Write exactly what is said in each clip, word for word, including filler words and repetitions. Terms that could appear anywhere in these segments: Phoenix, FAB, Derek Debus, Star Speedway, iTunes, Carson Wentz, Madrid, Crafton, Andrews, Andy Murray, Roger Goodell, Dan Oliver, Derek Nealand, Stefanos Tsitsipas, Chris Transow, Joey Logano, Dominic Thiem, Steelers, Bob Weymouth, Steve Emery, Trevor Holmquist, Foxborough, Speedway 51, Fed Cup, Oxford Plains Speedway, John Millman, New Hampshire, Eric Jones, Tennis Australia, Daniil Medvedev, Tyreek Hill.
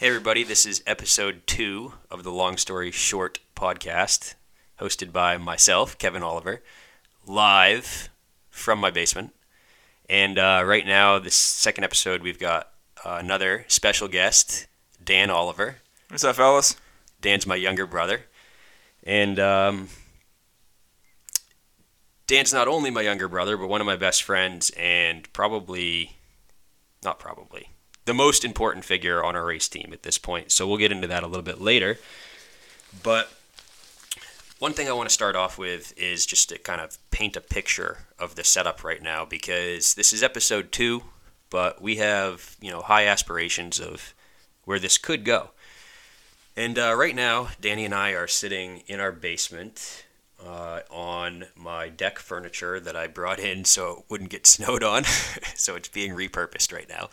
Hey, everybody. This is episode two of the Long Story Short podcast, hosted by myself, Kevin Oliver, live from my basement. And uh, right now, this second episode, we've got uh, another special guest, Dan Oliver. What's up, fellas? Dan's my younger brother. And um, Dan's not only my younger brother, but one of my best friends and probably, not probably, the most important figure on our race team at this point. So we'll get into that a little bit later. But one thing I want to start off with is just to kind of paint a picture of the setup right now, because this is episode two, but we have, you know, high aspirations of where this could go. And uh, right now, Danny and I are sitting in our basement uh, on my deck furniture that I brought in so it wouldn't get snowed on. So it's being repurposed right now.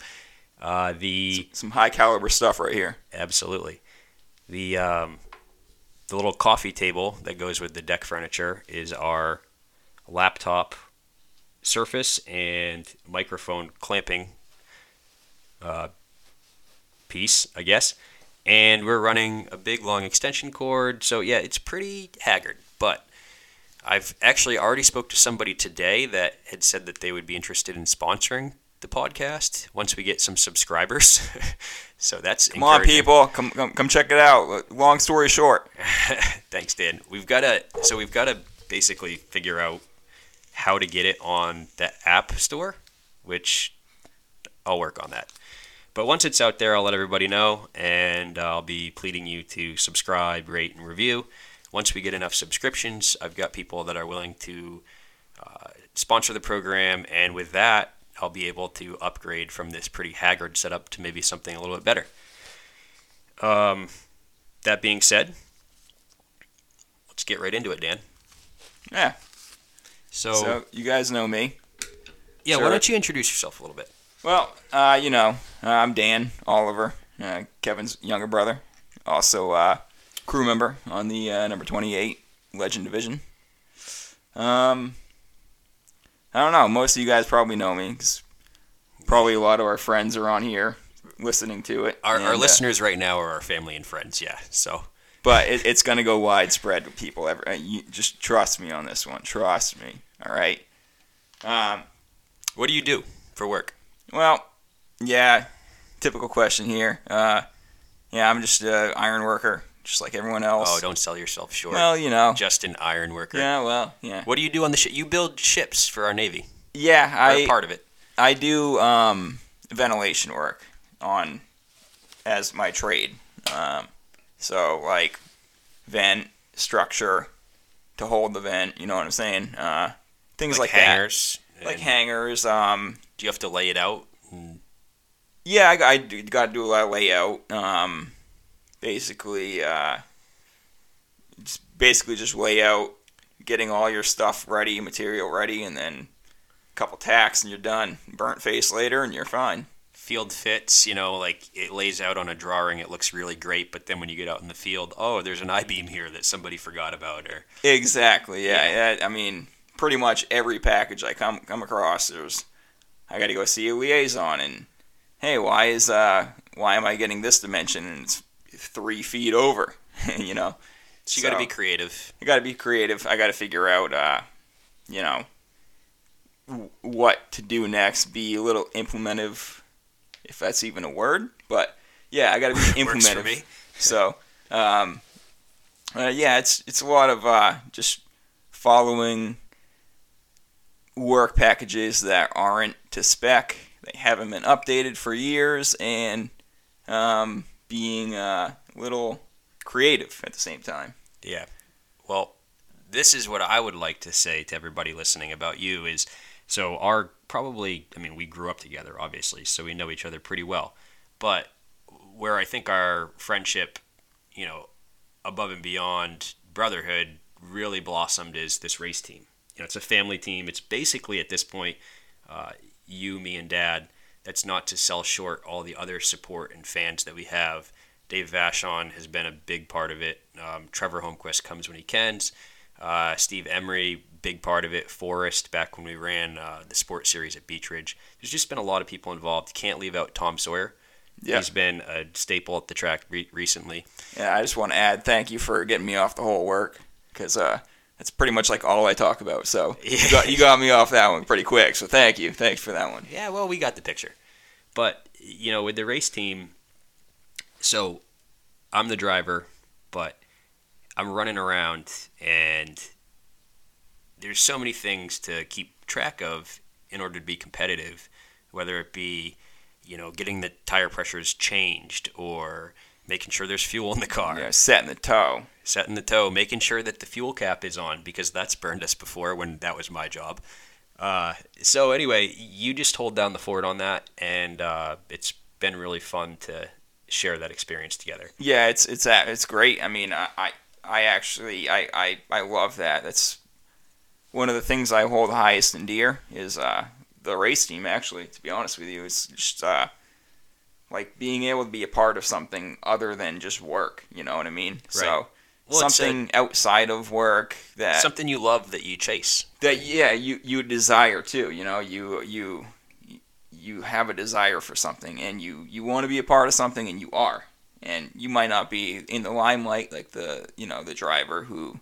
Uh, the some high caliber stuff right here. Absolutely. The um, the little coffee table that goes with the deck furniture is our laptop surface and microphone clamping uh, piece, I guess. And we're running a big, long extension cord. So, yeah, it's pretty haggard. But I've actually already spoke to somebody today that had said that they would be interested in sponsoring the podcast once we get some subscribers. So that's Come on, people. Come, come come check it out. Long story short. Thanks, Dan. We've got to – so we've got to basically figure out how to get it on the app store, which I'll work on that. But once it's out there, I'll let everybody know, and I'll be pleading you to subscribe, rate, and review. Once we get enough subscriptions, I've got people that are willing to uh, sponsor the program, and with that, I'll be able to upgrade from this pretty haggard setup to maybe something a little bit better. Um, that being said, let's get right into it, Dan. Yeah. So, so you guys know me. Yeah, sure. Why don't you introduce yourself a little bit? Well, uh, you know, uh, I'm Dan Oliver, uh, Kevin's younger brother, also uh, crew member on the uh, number twenty-eight Legend Division. Um, I don't know. Most of you guys probably know me, 'cause probably a lot of our friends are on here listening to it. Our, and, our listeners uh, right now are our family and friends, yeah. So, but it, it's gonna go widespread with people. Every, you, just trust me on this one. Trust me. All right. Um, what do you do for work? Well, yeah, typical question here. Uh, yeah, I'm just an iron worker, just like everyone else. Oh, don't sell yourself short. Well, you know. Just an iron worker. Yeah, well, yeah. What do you do on the ship? You build ships for our Navy. Yeah, I... Or part of it. I do um, ventilation work on as my trade. Um, so, like, vent, structure to hold the vent, you know what I'm saying? Uh, things like, like hangers, that. Like hangers. Like um, hangers, do you have to lay it out? Yeah, I, I got to do a lot of layout. Um, basically, uh, just basically just layout, getting all your stuff ready, material ready, and then a couple tacks and you're done. Burnt face later and you're fine. Field fits, you know, like it lays out on a drawing, it looks really great, but then when you get out in the field, oh, there's an I-beam here that somebody forgot about. Or exactly, yeah. yeah. I, I mean, pretty much every package I come come across, there's I got to go see a liaison, and hey, why is uh, why am I getting this dimension and it's three feet over? You know, so you so, got to be creative. You got to be creative. I got to figure out, uh, you know, w- what to do next. Be a little implementive, if that's even a word. But yeah, I got to be implementive. Works for me. So um, uh, yeah, it's it's a lot of uh, just following work packages that aren't to spec, they haven't been updated for years, and um, being a little creative at the same time. Yeah. Well, this is what I would like to say to everybody listening about you is, so our probably, I mean, we grew up together, obviously, so we know each other pretty well. But where I think our friendship, you know, above and beyond brotherhood really blossomed is this race team. You know, it's a family team. It's basically at this point, uh, you, me, and Dad. That's not to sell short all the other support and fans that we have. Dave Vachon has been a big part of it. Um, Trevor Holmquist comes when he can. Uh, Steve Emery, big part of it. Forrest, back when we ran uh, the sports series at Beach Ridge. There's just been a lot of people involved. Can't leave out Tom Sawyer. Yeah. He's been a staple at the track re- recently. Yeah, I just want to add thank you for getting me off the whole work, because uh, that's pretty much like all I talk about. So yeah. you, got, you got me off that one pretty quick, so thank you. Thanks for that one. Yeah, well, we got the picture. But, you know, with the race team, so I'm the driver, but I'm running around, and there's so many things to keep track of in order to be competitive, whether it be, you know, getting the tire pressures changed or making sure there's fuel in the car. Yeah, setting the tow. Setting the tow, making sure that the fuel cap is on, because that's burned us before when that was my job. Uh, so anyway, you just hold down the fort on that, and uh, it's been really fun to share that experience together. Yeah, it's it's it's great. I mean, I I, I actually I, I, I love that. That's one of the things I hold highest and dear is uh, the race team. Actually, to be honest with you, it's just uh, like being able to be a part of something other than just work. You know what I mean? Right. So. Well, something a, outside of work that something you love that you chase that yeah you, you desire too you know you you you have a desire for something, and you, you want to be a part of something, and you are, and you might not be in the limelight like the you know the driver who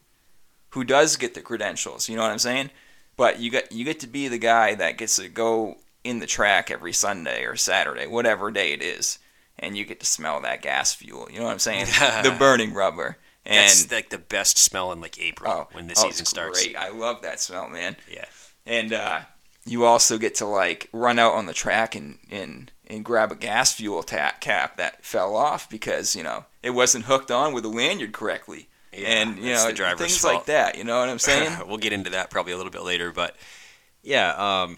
who does get the credentials, you know what I'm saying, but you got you get to be the guy that gets to go in the track every Sunday or Saturday, whatever day it is, and you get to smell that gas fuel, you know what I'm saying, the burning rubber. And that's like the best smell in like April oh, when the oh, season starts. Great. I love that smell, man. Yeah. And uh, you also get to like run out on the track and, and, and grab a gas fuel tap cap that fell off because, you know, it wasn't hooked on with the lanyard correctly. Yeah, and, you know, things fault. Like that. You know what I'm saying? We'll get into that probably a little bit later. But, yeah, um,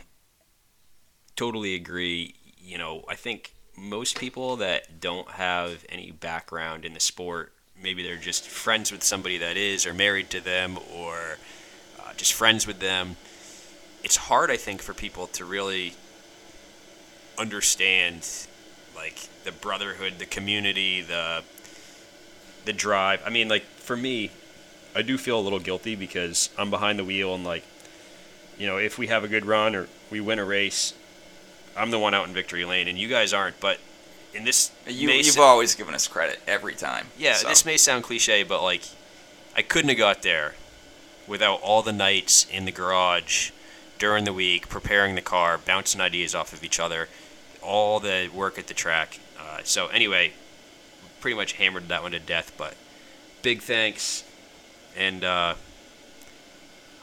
totally agree. You know, I think most people that don't have any background in the sport, maybe they're just friends with somebody that is, or married to them, or uh, just friends with them. It's hard, I think, for people to really understand, like, the brotherhood, the community, the the drive. I mean, like, for me, I do feel a little guilty because I'm behind the wheel, and, like, you know, if we have a good run or we win a race, I'm the one out in victory lane, and you guys aren't, but... And this you, you've sa- always given us credit every time. Yeah, so. This may sound cliche, but like, I couldn't have got there without all the nights in the garage during the week, preparing the car, bouncing ideas off of each other, all the work at the track. Uh, so anyway, pretty much hammered that one to death. But big thanks, and uh,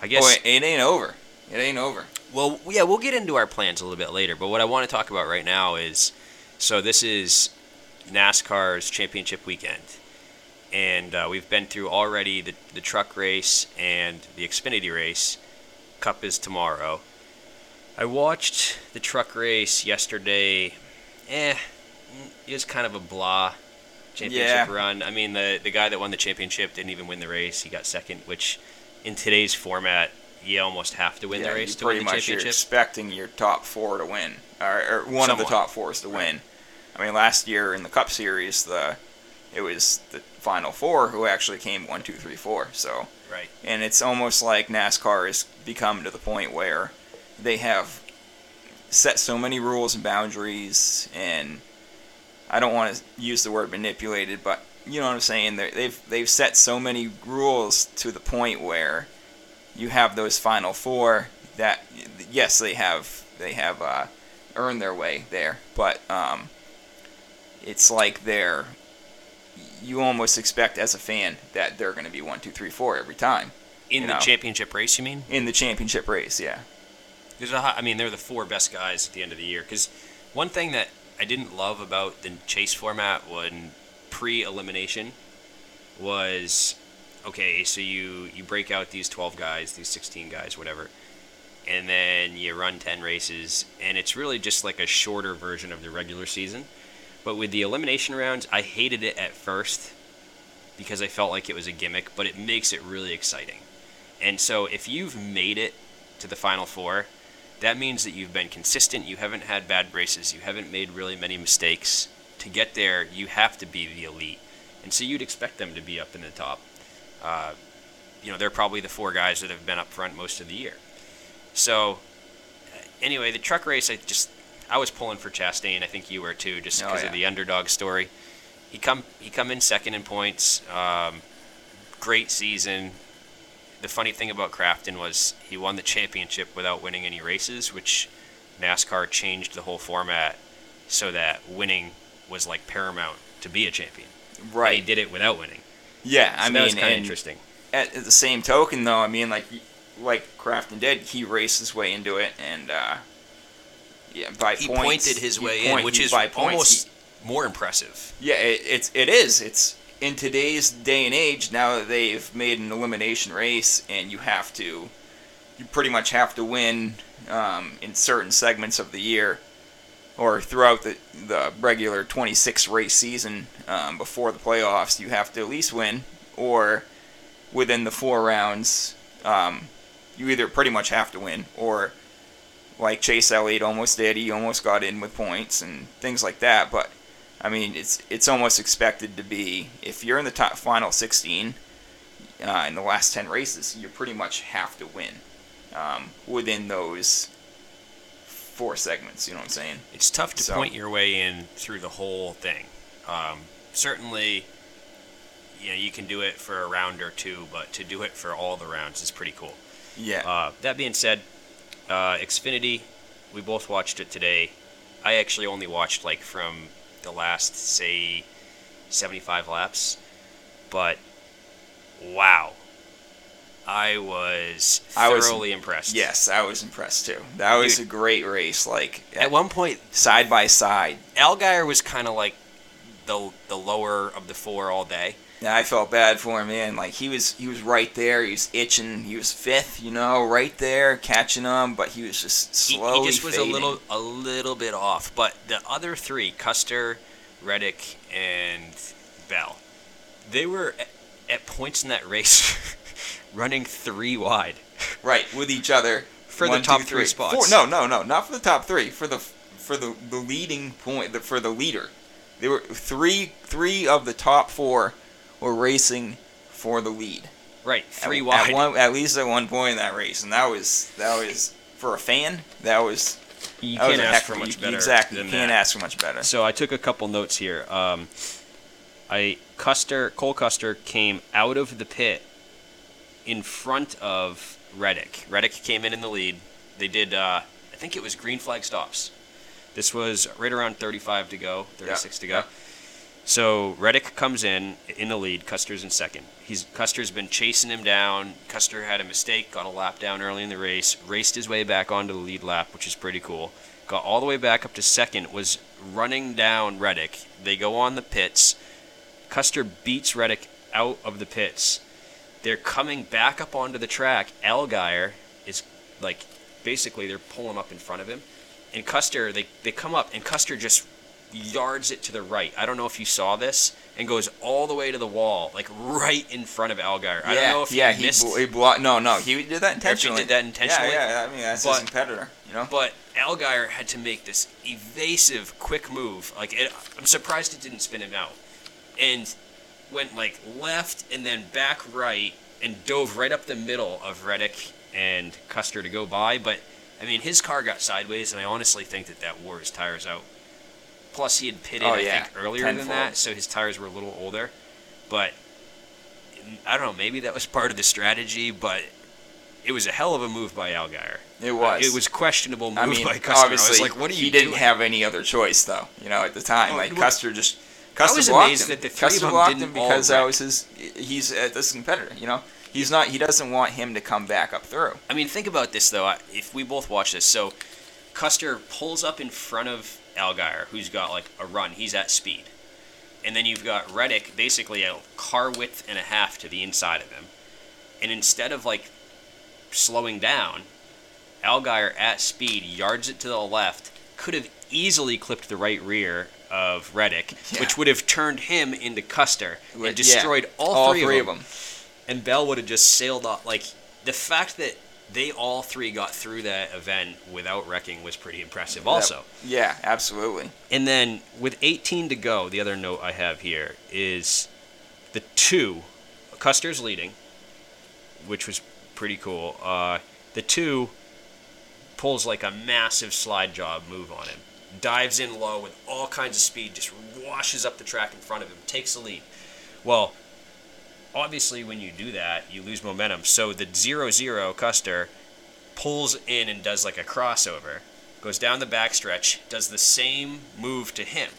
I guess oh, it, it ain't over. It ain't over. Well, yeah, we'll get into our plans a little bit later. But what I want to talk about right now is. So this is NASCAR's championship weekend, and uh, we've been through already the, the truck race and the Xfinity race. Cup is tomorrow. I watched the truck race yesterday. Eh, it was kind of a blah championship yeah. run. I mean, the, the guy that won the championship didn't even win the race. He got second, which in today's format, you almost have to win yeah, the race to win the championship. Pretty much you're expecting your top four to win, or, or one Someone. of the top fours to right. win. I mean, last year in the Cup Series, the it was the final four who actually came one, two, three, four. So, right, and it's almost like NASCAR has become to the point where they have set so many rules and boundaries, and I don't want to use the word manipulated, but you know what I'm saying. They're, they've they've set so many rules to the point where you have those final four that yes, they have they have uh, earned their way there, but. Um, It's like they're, you almost expect as a fan that they're going to be one, two, three, four every time. In the know? championship race, you mean? In the championship race, yeah. There's a, I mean, they're the four best guys at the end of the year. Because one thing that I didn't love about the chase format when pre-elimination was, okay, so you, you break out these twelve guys, these sixteen guys, whatever, and then you run ten races, and it's really just like a shorter version of the regular season. But with the elimination rounds, I hated it at first because I felt like it was a gimmick, but it makes it really exciting. And so if you've made it to the Final Four, that means that you've been consistent, you haven't had bad races, you haven't made really many mistakes. To get there, you have to be the elite. And so you'd expect them to be up in the top. Uh, you know, they're probably the four guys that have been up front most of the year. So anyway, the truck race, I just... I was pulling for Chastain. I think you were too, just because oh, yeah. of the underdog story. He come he come in second in points. Um, great season. The funny thing about Crafton was he won the championship without winning any races, which NASCAR changed the whole format so that winning was like paramount to be a champion. Right. And he did it without winning. Yeah, so I that mean, was kind of interesting. At the same token, though, I mean, like like Crafton did, he raced his way into it, and uh, yeah, by he points, pointed his way point, in, which is by points, almost. He, more impressive. Yeah, it, it's it is. It's in today's day and age. Now that they've made an elimination race, and you have to, you pretty much have to win um, in certain segments of the year, or throughout the the regular twenty-six race season um, before the playoffs. You have to at least win, or within the four rounds, um, you either pretty much have to win, or like Chase Elliott almost did. He almost got in with points and things like that, but. I mean, it's it's almost expected to be, if you're in the top final sixteen uh, in the last ten races, you pretty much have to win um, within those four segments, you know what I'm saying? It's tough to so. point your way in through the whole thing. Um, certainly, you know, you can do it for a round or two, but to do it for all the rounds is pretty cool. Yeah. Uh, that being said, uh, Xfinity, we both watched it today. I actually only watched, like, from the last, say, seventy-five laps, but wow, I was thoroughly I was, impressed. Yes, I was impressed too. That was Dude, a great race. Like at, at one point, side by side, Allgaier was kind of like the the lower of the four all day. Yeah, I felt bad for him, man. Like he was he was right there. He was itching. He was fifth, you know, right there catching them, but he was just slowly. He, he just was fading. a little a little bit off. But the other three, Custer, Reddick, and Bell, they were at, at points in that race running three wide. Right, with each other for one, the top two, three, three spots. Four, no, no, no, not for the top three. For the for the, the leading point, the, for the leader, they were three three of the top four. Were racing for the lead, right? Three at, wide, at, one, at least at one point in that race, and that was that was for a fan. That was you that can't was ask for much better. Exactly, you can't that. ask for much better. So I took a couple notes here. Um, I Custer Cole Custer came out of the pit in front of Reddick. Reddick came in in the lead. They did. Uh, I think it was green flag stops. This was right around thirty-five to go, thirty-six yeah. to go. Yeah. So Reddick comes in in the lead. Custer's in second. He's Custer's been chasing him down. Custer had a mistake, got a lap down early in the race, raced his way back onto the lead lap, which is pretty cool. Got all the way back up to second, was running down Reddick. They go on the pits. Custer beats Reddick out of the pits. They're coming back up onto the track. Allgaier is like basically they're pulling up in front of him, and Custer they they come up and Custer just. Yards it to the right. I don't know if you saw this, and goes all the way to the wall, like right in front of Allgaier. I yeah, don't know if yeah, he missed. Yeah, he blocked. No, no, he did that intentionally. He did that intentionally. Yeah, yeah. I mean, that's but, his competitor, you know. But Allgaier had to make this evasive, quick move. Like, it, I'm surprised it didn't spin him out, and went like left and then back right, and dove right up the middle of Reddick and Custer to go by. But I mean, his car got sideways, and I honestly think that that wore his tires out. Plus, he had pitted, oh, yeah. I think, earlier Tenfold. than that, so his tires were a little older. But, I don't know, maybe that was part of the strategy, but it was a hell of a move by Allgaier. It was. Uh, it was questionable move I mean, by Custer. Obviously, I was like, what are you he doing? Didn't have any other choice, though, you know, at the time. Oh, like, Custer just Custer I was blocked amazed him. That the three Custer of them didn't him because all that was his, he's uh, this is a competitor, you know? He's not. He doesn't want him to come back up through. I mean, think about this, though. If we both watch this, so Custer pulls up in front of Allgaier, who's got like a run, he's at speed, and then you've got Reddick basically a car width and a half to the inside of him, and instead of like slowing down, Allgaier at speed yards it to the left, could have easily clipped the right rear of Reddick, yeah. which would have turned him into Custer would, and destroyed yeah, all, all three, three of, them. of them, and Bell would have just sailed off. Like the fact that they all three got through that event without wrecking was pretty impressive also. Yeah, absolutely. And then with eighteen to go, the other note I have here is the two, Custer's leading, which was pretty cool. Uh, the two pulls like a massive slide job move on him. dives in low with all kinds of speed, just washes up the track in front of him, takes the lead. Well, obviously when you do that, you lose momentum. So the zero zero Custer pulls in and does like a crossover, goes down the backstretch, does the same move to him.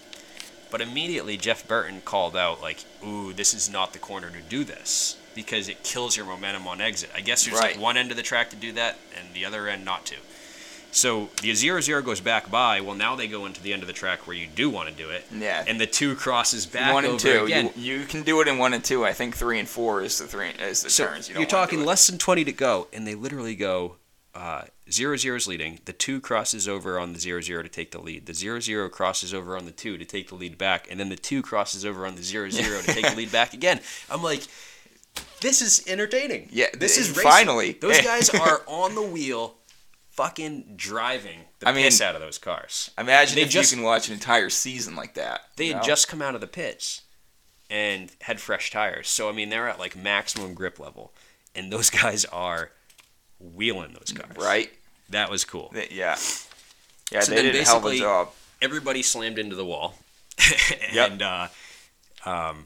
But immediately Jeff Burton called out like, ooh, this is not the corner to do this because it kills your momentum on exit. I guess there's right. like one end of the track to do that and the other end not to. So the zero zero goes back by. Well, now they go into the end of the track where you do want to do it. Yeah. And the two crosses back one and over two. Again. You, you can do it in one and two. I think three and four is the three is the so turns. You don't you're talking less than twenty to go, and they literally go uh, zero zero is leading. The two crosses over on the zero zero to take the lead. The zero zero crosses over on the two to take the lead back. And then the two crosses over on the zero zero to take the lead back again. I'm like, this is entertaining. Yeah, this is racing. Finally. Those guys are on the wheel fucking driving the I mean, piss out of those cars. Imagine if just, you can watch an entire season like that. They had know? just come out of the pits and had fresh tires. So, I mean, they're at like maximum grip level. And those guys are wheeling those cars. Right. That was cool. They, yeah. Yeah, so they did a hell of a job. Everybody slammed into the wall. and yep. uh, um,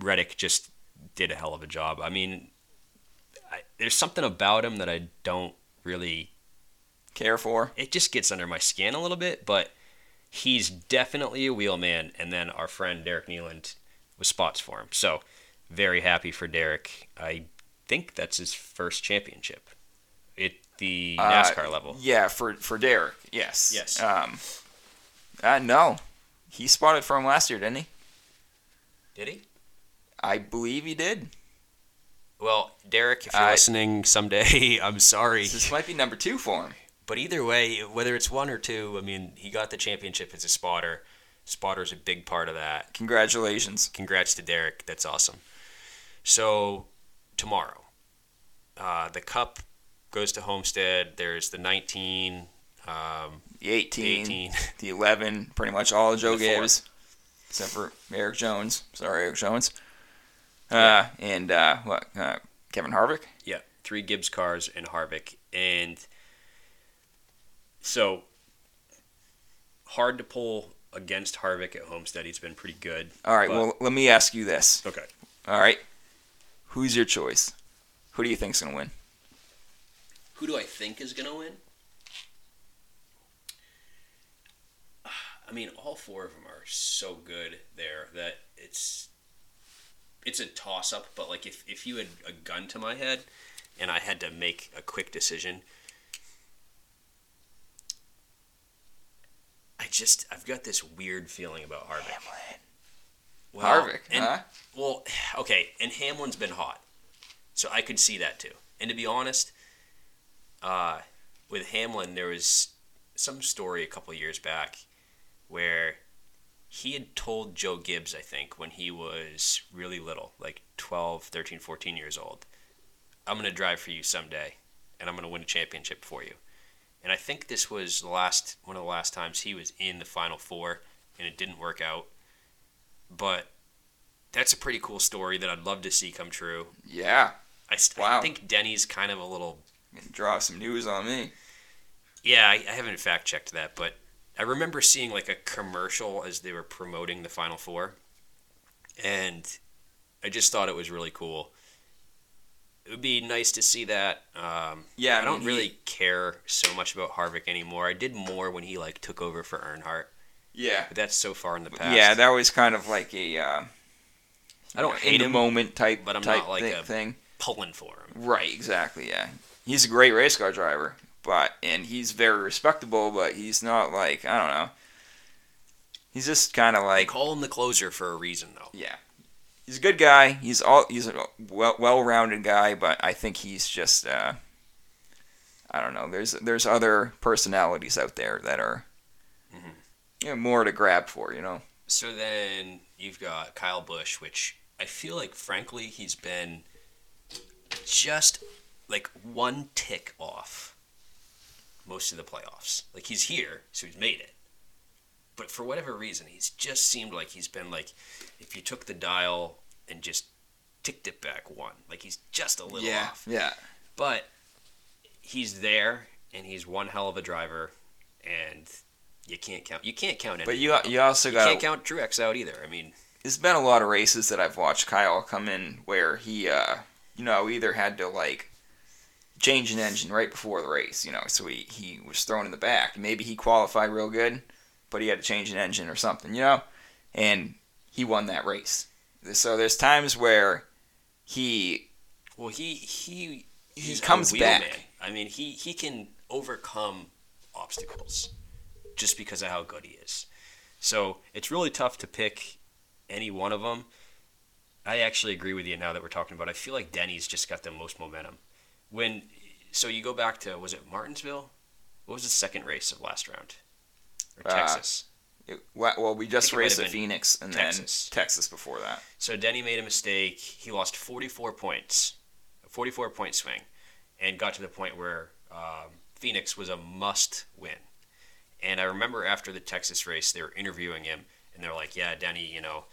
Reddick just did a hell of a job. I mean, I, there's something about him that I don't really care for. It just gets under my skin a little bit, but he's definitely a wheel man. And then our friend Derek Nealand was spots for him. So very happy for Derek. I think that's his first championship at the NASCAR uh, level. Yeah, for for Derek, yes. Yes. Um, uh, no, he spotted for him last year, didn't he? Did he? I believe he did. Well, Derek, if you're uh, listening someday, I'm sorry. This might be number two for him. But either way, whether it's one or two, I mean, he got the championship as a spotter. Spotter's a big part of that. Congratulations. Congrats to Derek. That's awesome. So, tomorrow, uh, the Cup goes to Homestead. There's the nineteen, um, the eighteen, eighteen. The eleven, pretty much all of Joe Gibbs, except for Eric Jones. Sorry, Eric Jones. Uh, yeah. And uh, what, uh, Kevin Harvick? Yeah, three Gibbs cars and Harvick. And so hard to pull against Harvick at Homestead. He's been pretty good. All right, but... well, let me ask you this. Okay. All right. Who's your choice? Who do you think's going to win? Who do I think is going to win? I mean, all four of them are so good there that it's... It's a toss-up, but like if, if you had a gun to my head and I had to make a quick decision, I just, I've got this weird feeling about Harvick. Hamlin. Well, Harvick, and, huh? Well, okay, and Hamlin's been hot, so I could see that too. And to be honest, uh, with Hamlin, there was some story a couple of years back where... He had told Joe Gibbs, I think, when he was really little, like twelve, thirteen, fourteen years old, I'm going to drive for you someday, and I'm going to win a championship for you. And I think this was the last one of the last times he was in the Final Four, and it didn't work out. But that's a pretty cool story that I'd love to see come true. Yeah. I, st- wow. I think Denny's kind of a little... Draw some news on me. Yeah, I, I haven't fact-checked that, but... I remember seeing like a commercial as they were promoting the Final Four, and I just thought it was really cool. It would be nice to see that. Um, yeah, I, I don't mean, really he... care so much about Harvick anymore. I did more when he like took over for Earnhardt. Yeah, but that's so far in the past. Yeah, that was kind of like a uh, I don't know, hate in him, the moment type, but I'm type not like thing, a thing pulling for him. Right, exactly. Yeah, he's a great race car driver. But, and he's very respectable, but he's not like, I don't know. He's just kind of like... They call him the closer for a reason, though. Yeah. He's a good guy. He's all he's a well, well-rounded guy, but I think he's just, uh, I don't know. There's there's other personalities out there that are mm-hmm. you know, more to grab for, you know? So then you've got Kyle Busch, which I feel like, frankly, he's been just like one tick off most of the playoffs. Like, he's here, so he's made it. But for whatever reason, he's just seemed like he's been like, if you took the dial and just ticked it back one, like he's just a little yeah, off. Yeah. But he's there, and he's one hell of a driver, and you can't count. You can't count it. But you you also got can't count Truex out either. I mean, there's been a lot of races that I've watched Kyle come in where he, uh, you know, either had to like change an engine right before the race, you know, so he he was thrown in the back. Maybe he qualified real good, but he had to change an engine or something, you know, and he won that race. So there's times where he well he he he comes back. Man. I mean, he he can overcome obstacles just because of how good he is. So it's really tough to pick any one of them. I actually agree with you now that we're talking about it. I feel like Denny's just got the most momentum. When so you go back to, was it Martinsville? What was the second race of last round? Or uh, Texas? It, well, we just raced at Phoenix and Texas. then Texas before that. So Denny made a mistake. He lost forty-four points, a forty-four point swing, and got to the point where um, Phoenix was a must-win. And I remember after the Texas race, they were interviewing him, and they're like, yeah, Denny, you know,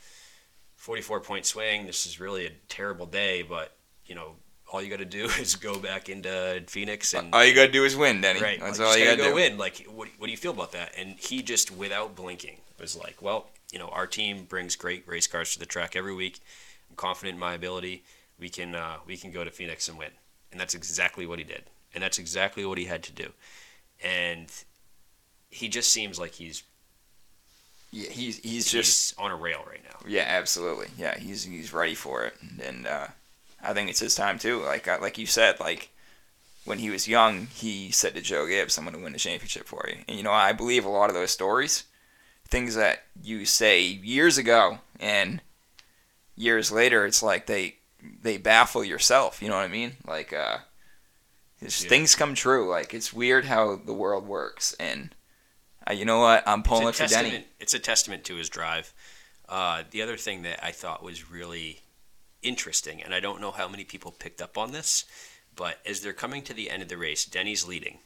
forty-four point swing. This is really a terrible day, but, you know, all you got to do is go back into Phoenix, and all you got to do is win, Denny. Right. That's like, all you got to go do. Win. Like, what, what do you feel about that? And he just, without blinking, was like, well, you know, our team brings great race cars to the track every week. I'm confident in my ability. We can, uh, we can go to Phoenix and win. And that's exactly what he did. And that's exactly what he had to do. And he just seems like he's, yeah, he's, he's, he's just on a rail right now. Yeah, absolutely. Yeah. He's, he's ready for it. And, uh, I think it's his time too. Like like you said, like when he was young, he said to Joe Gibbs, "I'm going to win the championship for you." And you know, I believe a lot of those stories, things that you say years ago, and years later, it's like they they baffle yourself. You know what I mean? Like uh, it's, yeah. Things come true. Like it's weird how the world works. And uh, you know what? I'm pulling for Denny. It's a testament to his drive. Uh, the other thing that I thought was really interesting, and I don't know how many people picked up on this, but as they're coming to the end of the race, Denny's leading.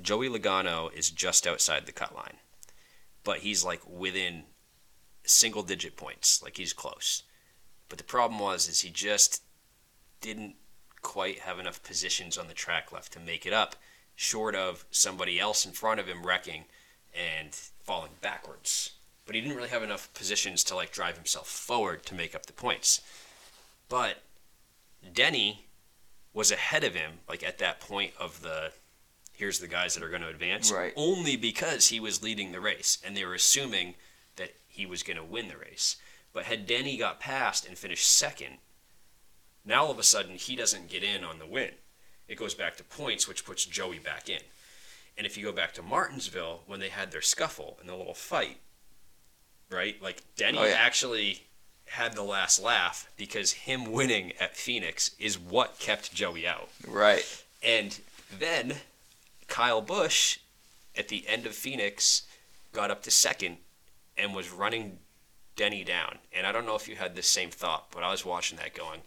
Joey Logano is just outside the cut line, but he's like within single digit points, like he's close. But the problem was is he just didn't quite have enough positions on the track left to make it up, short of somebody else in front of him wrecking and falling backwards. But he didn't really have enough positions to like drive himself forward to make up the points. But Denny was ahead of him, like at that point of the, here's the guys that are going to advance, right. Only because he was leading the race, and they were assuming that he was going to win the race. But had Denny got past and finished second, now all of a sudden he doesn't get in on the win. It goes back to points, which puts Joey back in. And if you go back to Martinsville, when they had their scuffle and the little fight, right? Like Denny oh, yeah. actually had the last laugh, because him winning at Phoenix is what kept Joey out. Right. And then Kyle Busch at the end of Phoenix got up to second and was running Denny down. And I don't know if you had the same thought, but I was watching that going,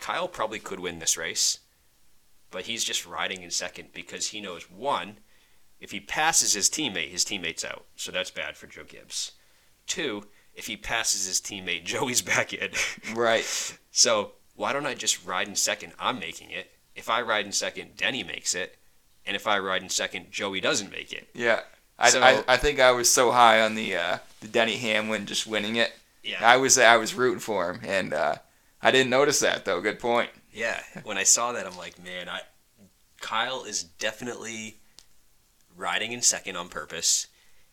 Kyle probably could win this race, but he's just riding in second because he knows, one, if he passes his teammate, his teammate's out. So that's bad for Joe Gibbs. Two, if he passes his teammate, Joey's back in. Right. So why don't I just ride in second? I'm making it. If I ride in second, Denny makes it. And if I ride in second, Joey doesn't make it. Yeah. I so, I, I think I was so high on the uh, the Denny Hamlin just winning it. Yeah. I was I was rooting for him, and uh, I didn't notice that though. Good point. Yeah. When I saw that, I'm like, man, I Kyle is definitely riding in second on purpose,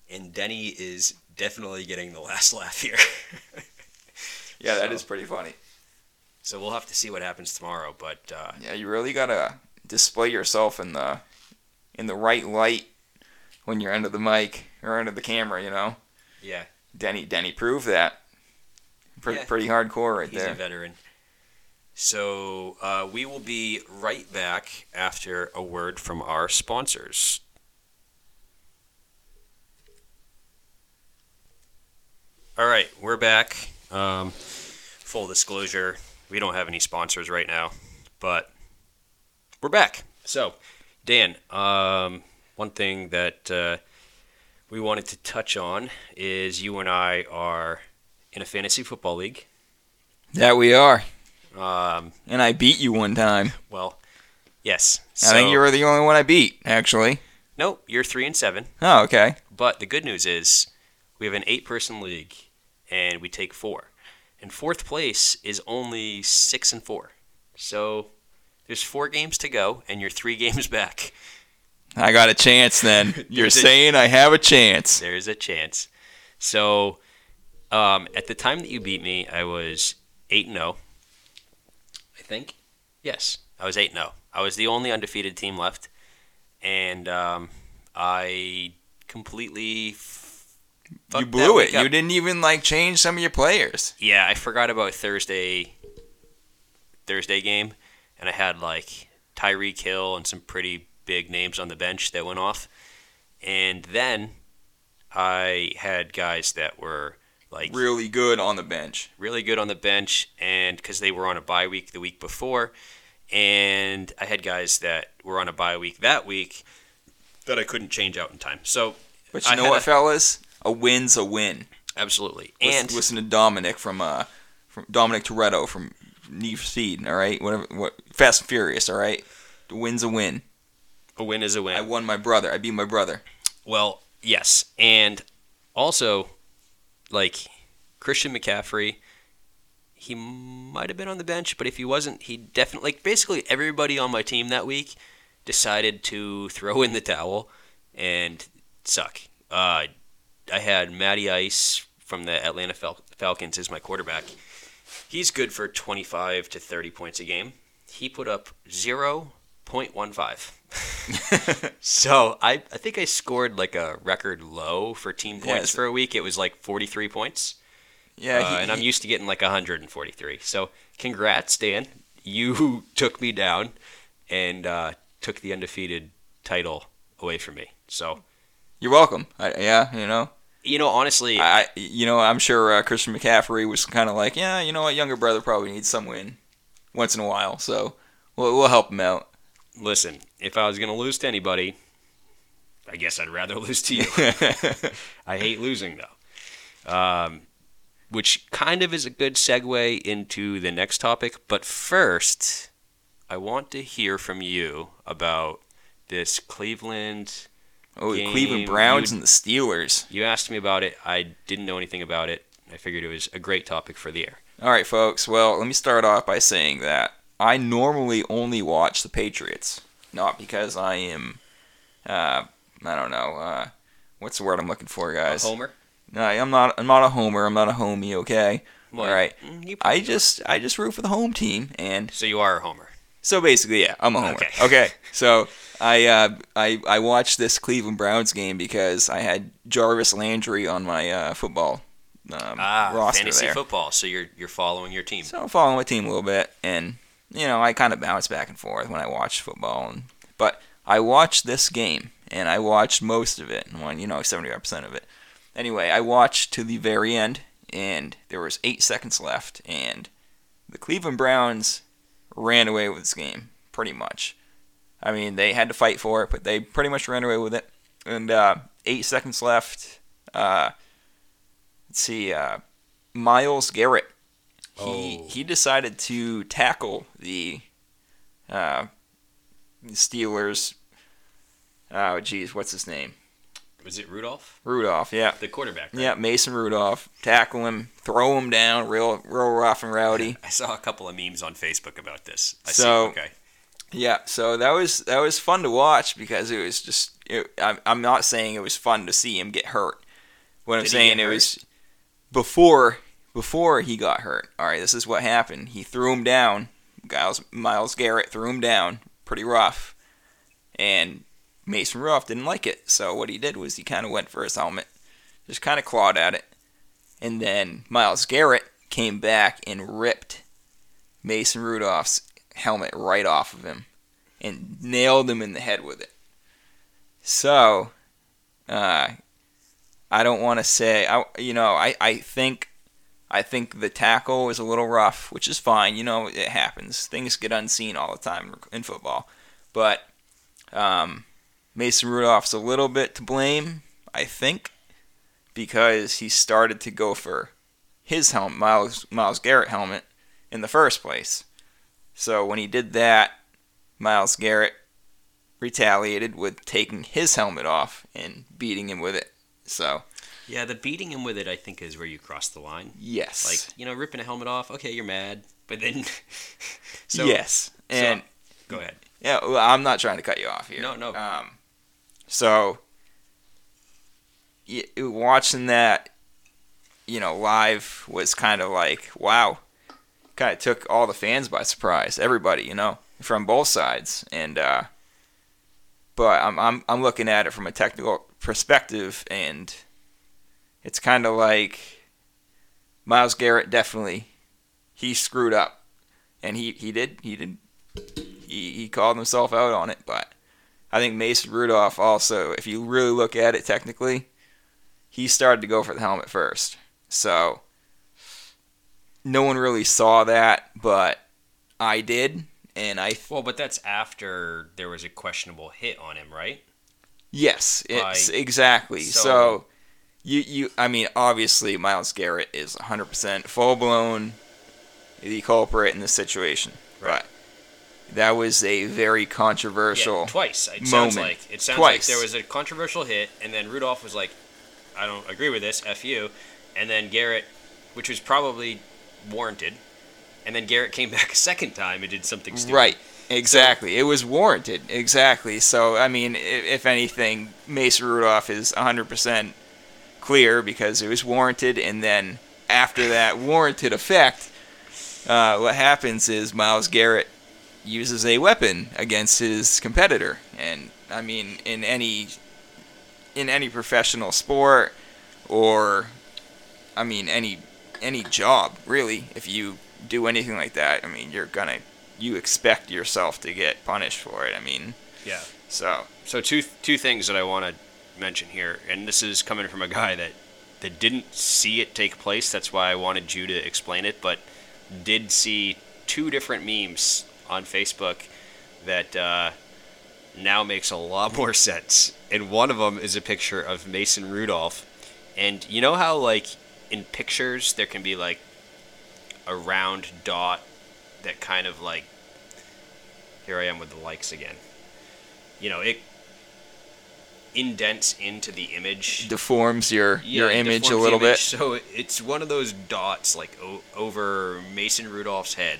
and Denny is definitely getting the last laugh here. Yeah, that so, is pretty funny. So we'll have to see what happens tomorrow, but uh, yeah, you really gotta display yourself in the in the right light when you're under the mic or under the camera, you know. Yeah. Denny Denny proved that. Pre- yeah. Pretty hardcore right He's there. He's a veteran. So uh, we will be right back after a word from our sponsors. All right, we're back. Um, full disclosure, we don't have any sponsors right now, but we're back. So, Dan, um, one thing that uh, we wanted to touch on is you and I are in a fantasy football league. Yeah, we are. Um, and I beat you one time. Well, yes. So, I think you were the only one I beat, actually. Nope, you're three and seven. Oh, okay. But the good news is we have an eight-person league, and we take four. And fourth place is only six and four. So there's four games to go, and you're three games back. I got a chance then. You're saying a, I have a chance. There's a chance. So um, at the time that you beat me, I was eight and oh, I think. Yes, I was eight and oh. I was the only undefeated team left. And um, I completely f- you blew it. Up. You didn't even like change some of your players. Yeah, I forgot about Thursday Thursday game, and I had like Tyreek Hill and some pretty big names on the bench that went off. And then I had guys that were like really good on the bench. Really good on the bench, and because they were on a bye week the week before. And I had guys that were on a bye week that week that I couldn't change out in time. So, But you I know what, a, fellas? A win's a win. Absolutely. Listen, and listen to Dominic from uh, from Dominic Toretto from Need for Speed, all right? Whatever, what, Fast and Furious, all right? A win's a win. A win is a win. I won my brother. I beat my brother. Well, yes. And also, like, Christian McCaffrey... He might have been on the bench, but if he wasn't, he definitely, like, basically everybody on my team that week decided to throw in the towel and suck. Uh, I had Matty Ice from the Atlanta Fal- Falcons as my quarterback. He's good for twenty-five to thirty points a game. He put up zero point one five. So I, I think I scored like a record low for team points yes. for a week. It was like forty-three points. Yeah, he, uh, and I'm used to getting like one hundred forty-three. So congrats, Dan. You took me down and uh, took the undefeated title away from me. So you're welcome. I, yeah, you know. You know, honestly, I you know I'm sure uh, Christian McCaffrey was kind of like, yeah, you know what, younger brother probably needs some win once in a while. So we'll we'll help him out. Listen, if I was gonna lose to anybody, I guess I'd rather lose to you. I hate losing though. Um. Which kind of is a good segue into the next topic. But first, I want to hear from you about this Cleveland Oh, game. The Cleveland Browns you, and the Steelers. You asked me about it. I didn't know anything about it. I figured it was a great topic for the air. All right, folks. Well, let me start off by saying that I normally only watch the Patriots. Not because I am, uh, I don't know, uh, what's the word I'm looking for, guys? A homer? No, I'm not. I'm not a homer. I'm not a homie. Okay. Well, all right. You, I just, I just root for the home team, and so you are a homer. So basically, yeah, I'm a homer. Okay. okay. So I, uh, I, I watched this Cleveland Browns game because I had Jarvis Landry on my uh, football um, ah, roster fantasy there. Football. So you're you're following your team. So I'm following my team a little bit, and you know I kind of bounce back and forth when I watch football. And, but I watched this game, and I watched most of it, and you know, seventy-five percent of it. Anyway, I watched to the very end, and there was eight seconds left, and the Cleveland Browns ran away with this game, pretty much. I mean, they had to fight for it, but they pretty much ran away with it. And uh, eight seconds left. Uh, let's see, uh, Miles Garrett. He oh. he decided to tackle the uh, Steelers. Oh, geez, what's his name? Was it Rudolph? Rudolph, yeah. The quarterback, right? Yeah, Mason Rudolph. Tackle him, throw him down, real real rough and rowdy. I saw a couple of memes on Facebook about this. I so, see, okay. Yeah, so that was that was fun to watch because it was just it, I'm, I'm not saying it was fun to see him get hurt. What Did I'm saying it was before before he got hurt. All right, this is what happened. He threw him down. Giles, Miles Garrett threw him down pretty rough. And Mason Rudolph didn't like it, so what he did was he kind of went for his helmet, just kind of clawed at it, and then Myles Garrett came back and ripped Mason Rudolph's helmet right off of him and nailed him in the head with it. So, uh, I don't want to say, I you know, I, I think I think the tackle was a little rough, which is fine. You know, it happens. Things get unseen all the time in football, but um. Mason Rudolph's a little bit to blame, I think, because he started to go for his helmet, Miles, Miles Garrett helmet, in the first place. So when he did that, Miles Garrett retaliated with taking his helmet off and beating him with it. So yeah, the beating him with it, I think, is where you cross the line. Yes. Like, you know, ripping a helmet off, okay, you're mad, but then... so, yes. And so, go ahead. Yeah, well, I'm not trying to cut you off here. No, no. Um, so, y- watching that, you know, live was kind of like, wow. Kind of took all the fans by surprise. Everybody, you know, from both sides. And, uh, but I'm, I'm, I'm looking at it from a technical perspective, and... it's kind of like Miles Garrett definitely, he screwed up. And he, he did, he did, he, he called himself out on it. But I think Mason Rudolph also, if you really look at it technically, he started to go for the helmet first. So no one really saw that, but I did. And I... Th- well, but that's after there was a questionable hit on him, right? Yes, it's, like, exactly. So... so You, you, I mean, obviously, Miles Garrett is one hundred percent full-blown the culprit in this situation. Right. But that was a very controversial yeah, twice, it moment. Sounds like. It sounds twice. Like there was a controversial hit, and then Rudolph was like, I don't agree with this, F you. And then Garrett, which was probably warranted, and then Garrett came back a second time and did something stupid. Right. Exactly. It was warranted. Exactly. So, I mean, if anything, Mason Rudolph is one hundred percent clear because it was warranted, and then after that warranted effect, uh, what happens is Miles Garrett uses a weapon against his competitor. And I mean, in any in any professional sport, or I mean any any job really, if you do anything like that, I mean you're gonna you expect yourself to get punished for it. I mean, yeah. So so two two things that I want to mention here, and this is coming from a guy that that didn't see it take place, that's why I wanted you to explain it, but did see two different memes on Facebook that uh, now makes a lot more sense. And one of them is a picture of Mason Rudolph, and you know how, like, in pictures there can be like a round dot that kind of like, here I am with the likes again, you know, it indents into the image, deforms your yeah, your image a little image. bit. So it's one of those dots like o- over Mason Rudolph's head,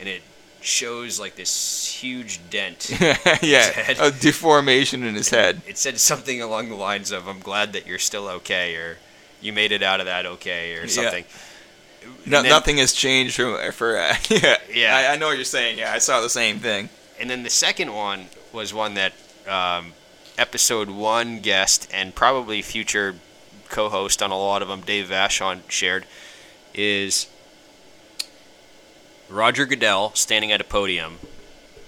and it shows like this huge dent yeah in his head. A deformation in his head. It said something along the lines of, I'm glad that you're still okay, or you made it out of that okay, or something. Yeah. No, then, nothing has changed from for uh, yeah yeah I, I know what you're saying. Yeah, I saw the same thing. And then the second one was one that um episode one guest and probably future co-host on a lot of them, Dave Vachon, shared, is Roger Goodell standing at a podium,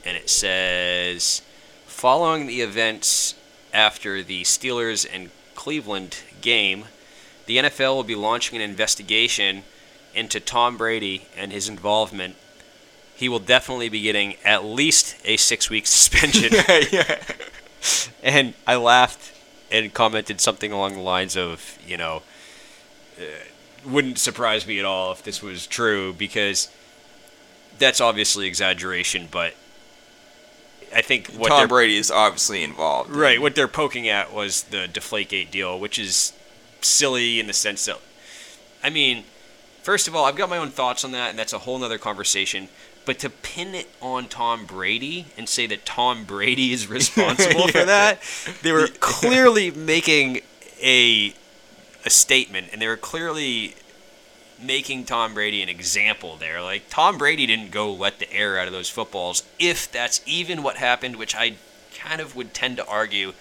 and it says, following the events after the Steelers and Cleveland game, the N F L will be launching an investigation into Tom Brady and his involvement. He will definitely be getting at least a six-week suspension. yeah, yeah. And I laughed and commented something along the lines of, you know, uh, wouldn't surprise me at all if this was true, because that's obviously exaggeration, but I think what Tom Brady is obviously involved. Right. What they're poking at was the Deflategate deal, which is silly in the sense that, I mean, first of all, I've got my own thoughts on that, and that's a whole nother conversation. But to pin it on Tom Brady and say that Tom Brady is responsible yeah. for that, they were clearly making a a statement, and they were clearly making Tom Brady an example there. Like, Tom Brady didn't go let the air out of those footballs, if that's even what happened, which I kind of would tend to argue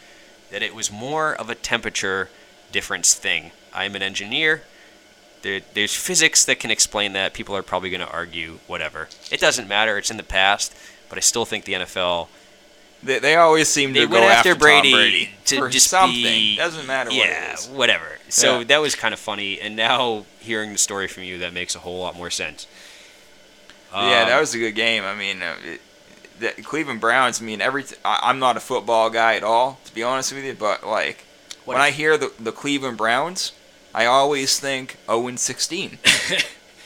that it was more of a temperature difference thing. I'm an engineer. There, there's physics that can explain that. People are probably going to argue whatever. It doesn't matter. It's in the past, but I still think the N F L... They, they always seem to go after, after Brady, Tom Brady to for just something. Be, doesn't matter what yeah, it is. Whatever. So yeah. That was kind of funny, and now hearing the story from you, that makes a whole lot more sense. Um, yeah, that was a good game. I mean, it, the Cleveland Browns, I mean, every t- I, I'm not a football guy at all, to be honest with you, but like when if, I hear the, the Cleveland Browns... I always think oh and sixteen.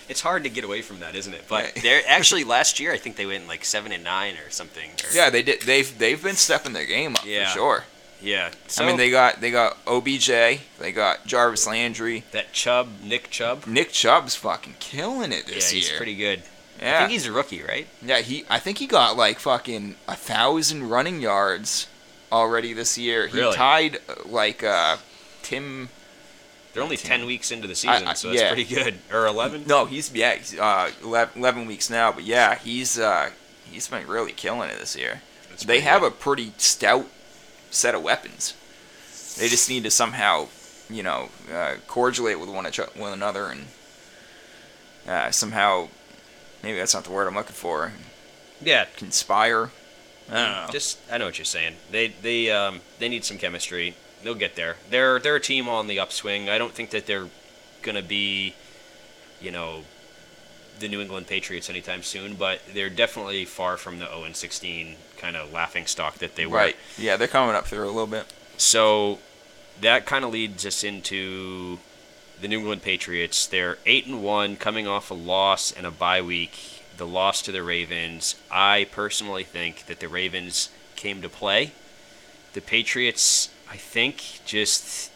it's hard to get away from that, isn't it? But they're actually last year I think they went like seven and nine or something. Or, yeah, they did. They've they've been stepping their game up yeah. for sure. Yeah, so, I mean they got they got O B J, they got Jarvis Landry. That Chubb, Nick Chubb. Nick Chubb's fucking killing it this yeah, year. Yeah, he's pretty good. Yeah. I think he's a rookie, right? Yeah, he. I think he got like fucking a thousand running yards already this year. He really? tied like uh, Tim. They're only Tim. ten weeks into the season, I, I, so that's yeah. pretty good. Or eleven? No, he's yeah, he's, uh, eleven weeks now. But yeah, he's uh, he's been really killing it this year. That's they have good. a pretty stout set of weapons. They just need to somehow, you know, uh, correlate with one, each, one another and uh, somehow. Maybe that's not the word I'm looking for. Yeah, conspire. I don't know. Just I know what you're saying. They they um they need some chemistry. They'll get there. They're they're a team on the upswing. I don't think that they're gonna be, you know, the New England Patriots anytime soon. But they're definitely far from the oh and sixteen kind of laughing stock that they were. Right. Yeah, they're coming up through a little bit. So that kind of leads us into. The New England Patriots, they're eight and one, coming off a loss and a bye week, the loss to the Ravens. I personally think that the Ravens came to play. The Patriots, I think, just,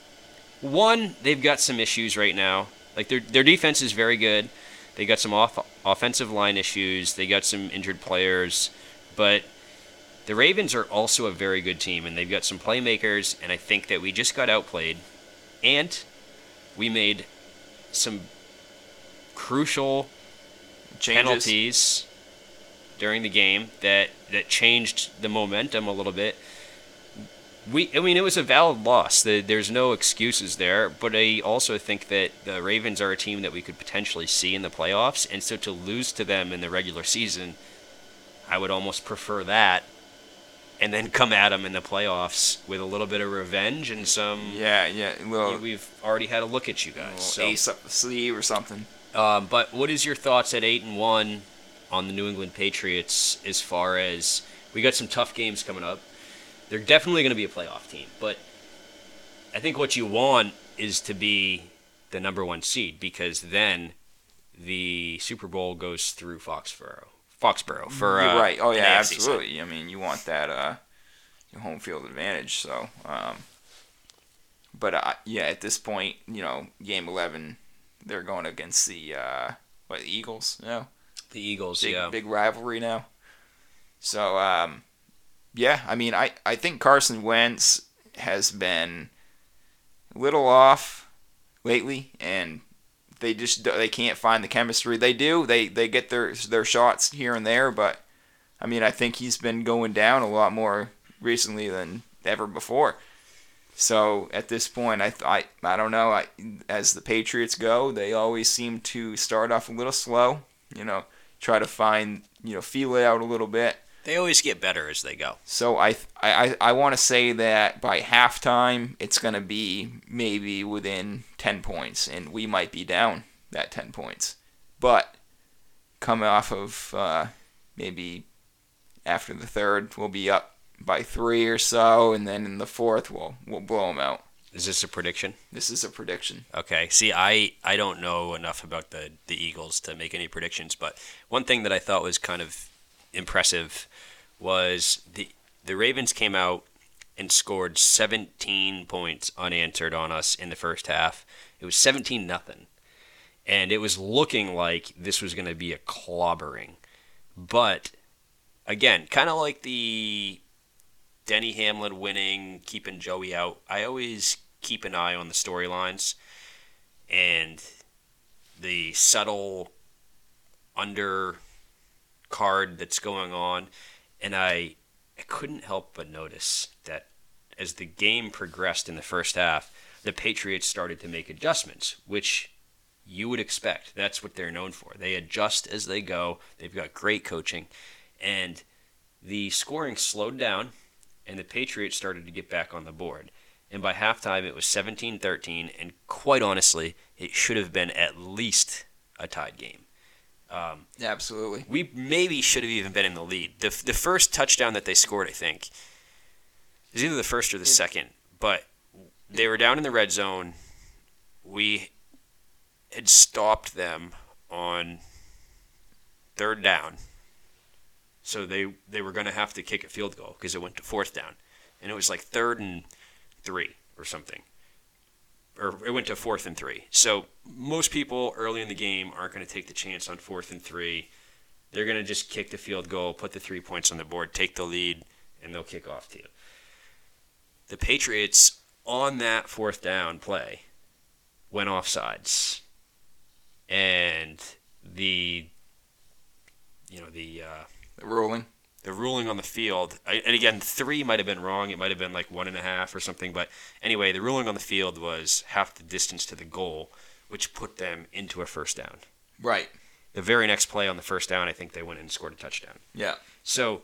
one, they've got some issues right now. Like, their their defense is very good. They got some off, offensive line issues. They got some injured players. But the Ravens are also a very good team, and they've got some playmakers, and I think that we just got outplayed. And... we made some crucial Changes. penalties during the game that, that changed the momentum a little bit. We, I mean, it was a valid loss. The, there's no excuses there. But I also think that the Ravens are a team that we could potentially see in the playoffs. And so to lose to them in the regular season, I would almost prefer that. And then come at them in the playoffs with a little bit of revenge and some... Yeah, yeah. Well, we've already had a look at you guys. So. Ace up the sleeve or something. Um, but what is your thoughts at eight and one on the New England Patriots as far as... we got some tough games coming up. They're definitely going to be a playoff team. But I think what you want is to be the number one seed because then the Super Bowl goes through Foxborough. Foxborough for uh, right. Oh yeah, absolutely. Side. I mean, you want that uh, home field advantage. So, um, but uh, yeah, at this point, you know, game eleven, they're going against the uh, what the Eagles now. The Eagles, big, yeah, big rivalry now. So, um, yeah, I mean, I, I think Carson Wentz has been a little off lately, and. They just they can't find the chemistry. They do. They they get their their shots here and there, but I mean I think he's been going down a lot more recently than ever before. So at this point, I I, I don't know. I, as the Patriots go, they always seem to start off a little slow. You know, try to find you know feel it out a little bit. They always get better as they go. So I I I want to say that by halftime it's going to be maybe within ten points, and we might be down that ten points. But coming off of uh, maybe after the third, we'll be up by three or so, and then in the fourth we'll we'll blow them out. Is this a prediction? This is a prediction. Okay. See, I, I don't know enough about the, the Eagles to make any predictions, but one thing that I thought was kind of impressive was the the Ravens came out and scored seventeen points unanswered on us in the first half. It was seventeen nothing, and it was looking like this was going to be a clobbering. But again, kind of like the Denny Hamlin winning, keeping Joey out, I always keep an eye on the storylines and the subtle under card that's going on, and I, I couldn't help but notice that as the game progressed in the first half, the Patriots started to make adjustments, which you would expect. That's what they're known for. They adjust as they go. They've got great coaching, and the scoring slowed down, and the Patriots started to get back on the board. And by halftime, it was seventeen thirteen, and quite honestly, it should have been at least a tied game. Um, Absolutely. We maybe should have even been in the lead. The the first touchdown that they scored, I think, is either the first or the second, but they were down in the red zone. We had stopped them on third down. So they, they were going to have to kick a field goal because it went to fourth down. And it was like third and three or something. Or it went to fourth and three. So most people early in the game aren't going to take the chance on fourth and three. They're going to just kick the field goal, put the three points on the board, take the lead, and they'll kick off to you. The Patriots, on that fourth down play, went offsides. And the, you know, the... Uh, the ruling. The ruling on the field, and again, three might have been wrong. It might have been like one and a half or something. But anyway, the ruling on the field was half the distance to the goal, which put them into a first down. Right. The very next play on the first down, I think they went and scored a touchdown. Yeah. So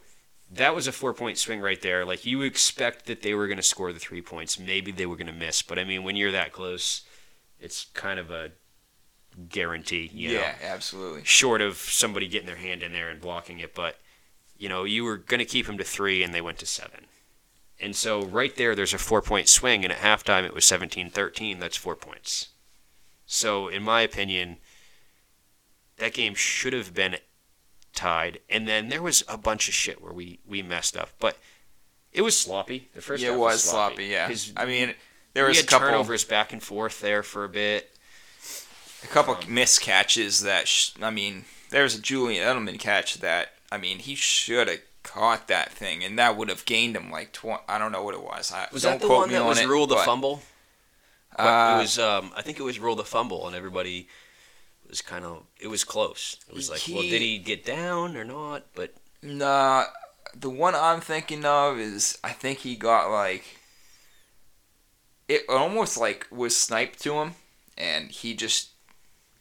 that was a four-point swing right there. Like, you expect that they were going to score the three points. Maybe they were going to miss. But, I mean, when you're that close, it's kind of a guarantee. You yeah, know, absolutely. Short of somebody getting their hand in there and blocking it. But... you know, you were going to keep him to three, and they went to seven. And so right there, there's a four-point swing, and at halftime it was seventeen thirteen. That's four points. So in my opinion, that game should have been tied. And then there was a bunch of shit where we, we messed up. But it was sloppy. The first yeah, half was, was sloppy. sloppy yeah, I mean, there was a couple... turnovers back and forth there for a bit. A couple um, miscatches that, sh- I mean, there was a Julian Edelman catch that, I mean, he should have caught that thing, and that would have gained him like twenty. I don't know what it was. I, was don't that the quote one that was it, ruled but, a fumble? Uh, it was. Um, I think it was ruled a fumble, and everybody was kind of. It was close. It was like, he, well, did he get down or not? But nah, the one I'm thinking of is I think he got like. It almost like was sniped to him, and he just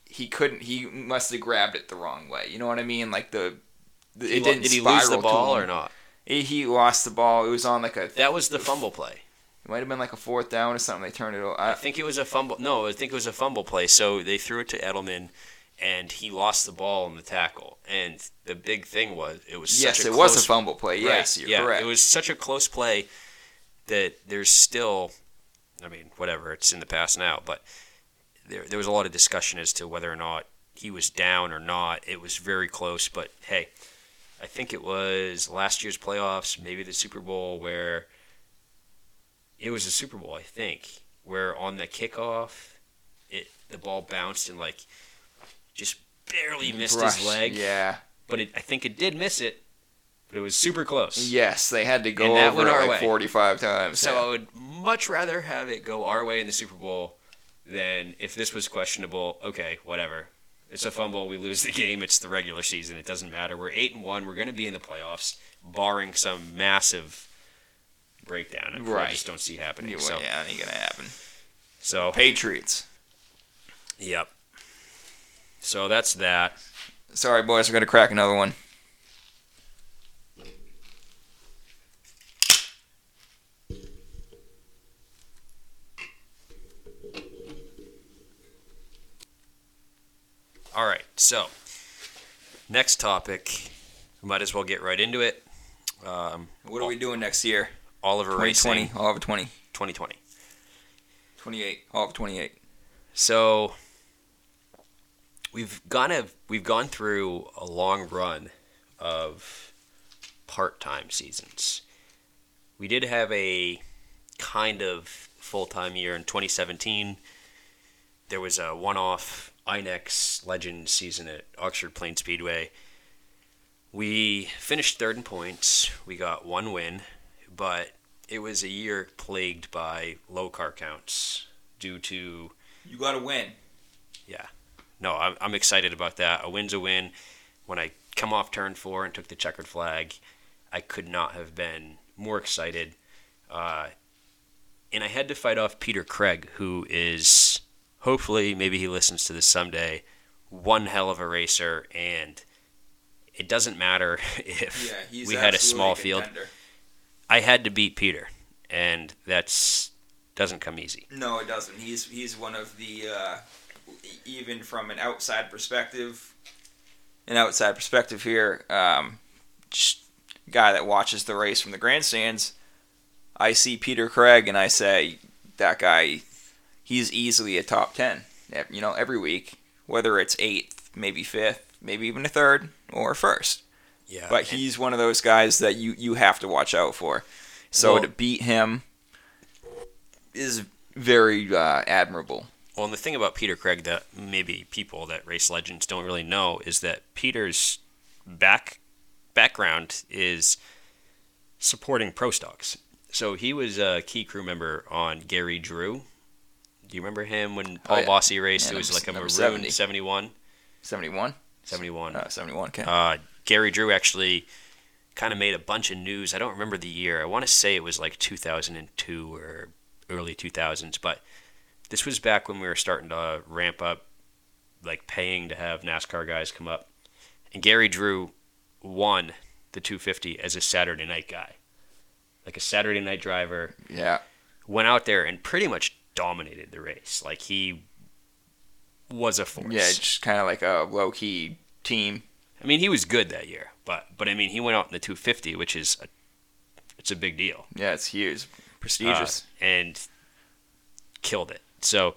he couldn't. He must have grabbed it the wrong way. You know what I mean? Like the. It he, didn't did he lose the ball or not? He, he lost the ball. It was on like a... That was the fumble play. It might have been like a fourth down or something. They turned it over. I, I think it was a fumble. No, I think it was a fumble play. So they threw it to Edelman, and he lost the ball in the tackle. And the big thing was it was yes, such a Yes, it close, was a fumble play. Yes, right, you're yeah, correct. It was such a close play that there's still... I mean, whatever. It's in the past now. But there there was a lot of discussion as to whether or not he was down or not. It was very close, but hey... I think it was last year's playoffs, maybe the Super Bowl, where it was a Super Bowl, I think, where on the kickoff, it the ball bounced and like just barely missed Brush, his leg. Yeah, but it, I think it did miss it, but it was super close. Yes, they had to go and over it like way. forty-five times. So yeah. I would much rather have it go our way in the Super Bowl than if this was questionable. Okay, whatever. It's a fumble. We lose the game. It's the regular season. It doesn't matter. We're eight and one. We're going to be in the playoffs, barring some massive breakdown. Right. I just don't see happening. Anyway, so. Yeah, it ain't going to happen. So Patriots. Yep. So that's that. Sorry, boys. We're going to crack another one. All right, so next topic, we might as well get right into it. Um, what are we doing next year? Oliver Racing. Oliver twenty. twenty twenty. twenty-eight. Oliver twenty-eight. So we've gone a, we've gone through a long run of part-time seasons. We did have a kind of full-time year in twenty seventeen. There was a one-off I N E X Legends season at Oxford Plains Speedway. We finished third in points. We got one win, but it was a year plagued by low car counts due to... You got a win. Yeah. No, I'm, I'm excited about that. A win's a win. When I come off turn four and took the checkered flag, I could not have been more excited. Uh, and I had to fight off Peter Craig, who is... Hopefully, maybe he listens to this someday. One hell of a racer, and it doesn't matter if yeah, we had a small a field. I had to beat Peter, and that's doesn't come easy. No, it doesn't. He's he's one of the uh, even from an outside perspective, an outside perspective here, um, guy that watches the race from the grandstands. I see Peter Craig, and I say that guy. He's easily a top ten, you know, every week, whether it's eighth maybe fifth, maybe even a third or a first. Yeah. But he's one of those guys that you, you have to watch out for. So well, to beat him is very uh, admirable. Well, and the thing about Peter Craig that maybe people that race legends don't really know is that Peter's back background is supporting pro stocks. So he was a key crew member on Gary Drew. Do you remember him when Paul oh, yeah. Bossy raced? Yeah, it was like a maroon seventy. seventy-one. seventy-one? seventy-one. Uh, seventy-one, okay. Uh, Gary Drew actually kind of made a bunch of news. I don't remember the year. I want to say it was like two thousand two or early two thousands, but this was back when we were starting to ramp up, like paying to have NASCAR guys come up. And Gary Drew won the two fifty as a Saturday night guy. Like a Saturday night driver. Yeah. Went out there and pretty much dominated the race. Like he was a force. Yeah, just kind of like a low-key team. I mean, he was good that year, but but I mean, he went out in the two fifty, which is a, it's a big deal. Yeah, it's huge, prestigious, uh, and killed it. So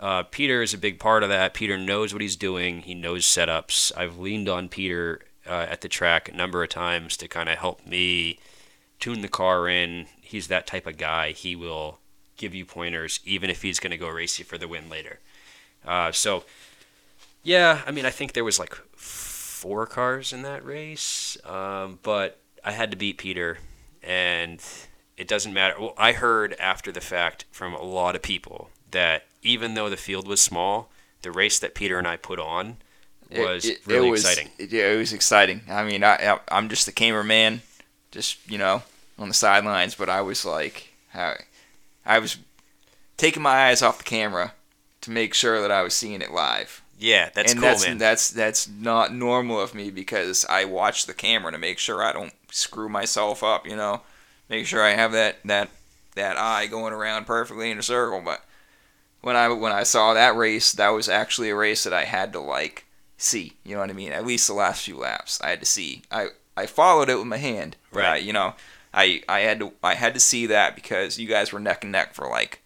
uh, Peter is a big part of that. Peter knows what he's doing. He knows setups. I've leaned on Peter uh, at the track a number of times to kind of help me tune the car in. He's that type of guy. He will give you pointers, even if he's going to go race you for the win later. Uh, so, yeah, I mean, I think there was like four cars in that race, um, but I had to beat Peter, and it doesn't matter. Well, I heard after the fact from a lot of people that even though the field was small, the race that Peter and I put on was it, it, really it was, exciting. It, yeah, it was exciting. I mean, I, I, I'm just the cameraman, just, you know, on the sidelines, but I was like, how... I was taking my eyes off the camera to make sure that I was seeing it live. Yeah, that's and cool, that's, man. And that's, that's not normal of me because I watch the camera to make sure I don't screw myself up, you know, make sure I have that, that, that eye going around perfectly in a circle. But when I, when I saw that race, that was actually a race that I had to, like, see, you know what I mean? At least the last few laps I had to see. I, I followed it with my hand, right? I, you know. I, I had to I had to see that because you guys were neck and neck for like,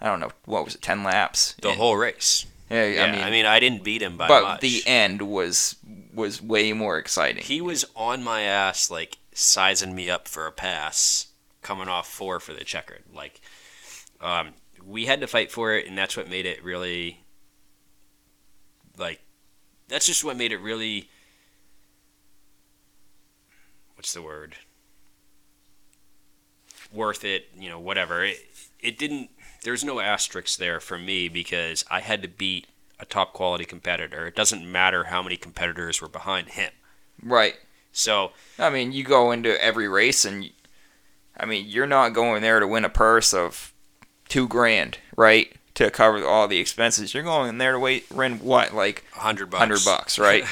I don't know, what was it, ten laps? The and, whole race. Yeah, yeah, I mean, I mean, I didn't beat him by but much. But the end was was way more exciting. He was on my ass, like, sizing me up for a pass, coming off four for the checkered. Like, um, we had to fight for it, and that's what made it really, like, that's just what made it really, what's the word? worth it, you know, whatever. It, it didn't, there's no asterisks there for me because I had to beat a top quality competitor. It doesn't matter how many competitors were behind him. Right. So, I mean, you go into every race and, you, I mean, you're not going there to win a purse of two grand, right? To cover all the expenses. You're going in there to wait, win what? Like a hundred bucks. Hundred bucks, right?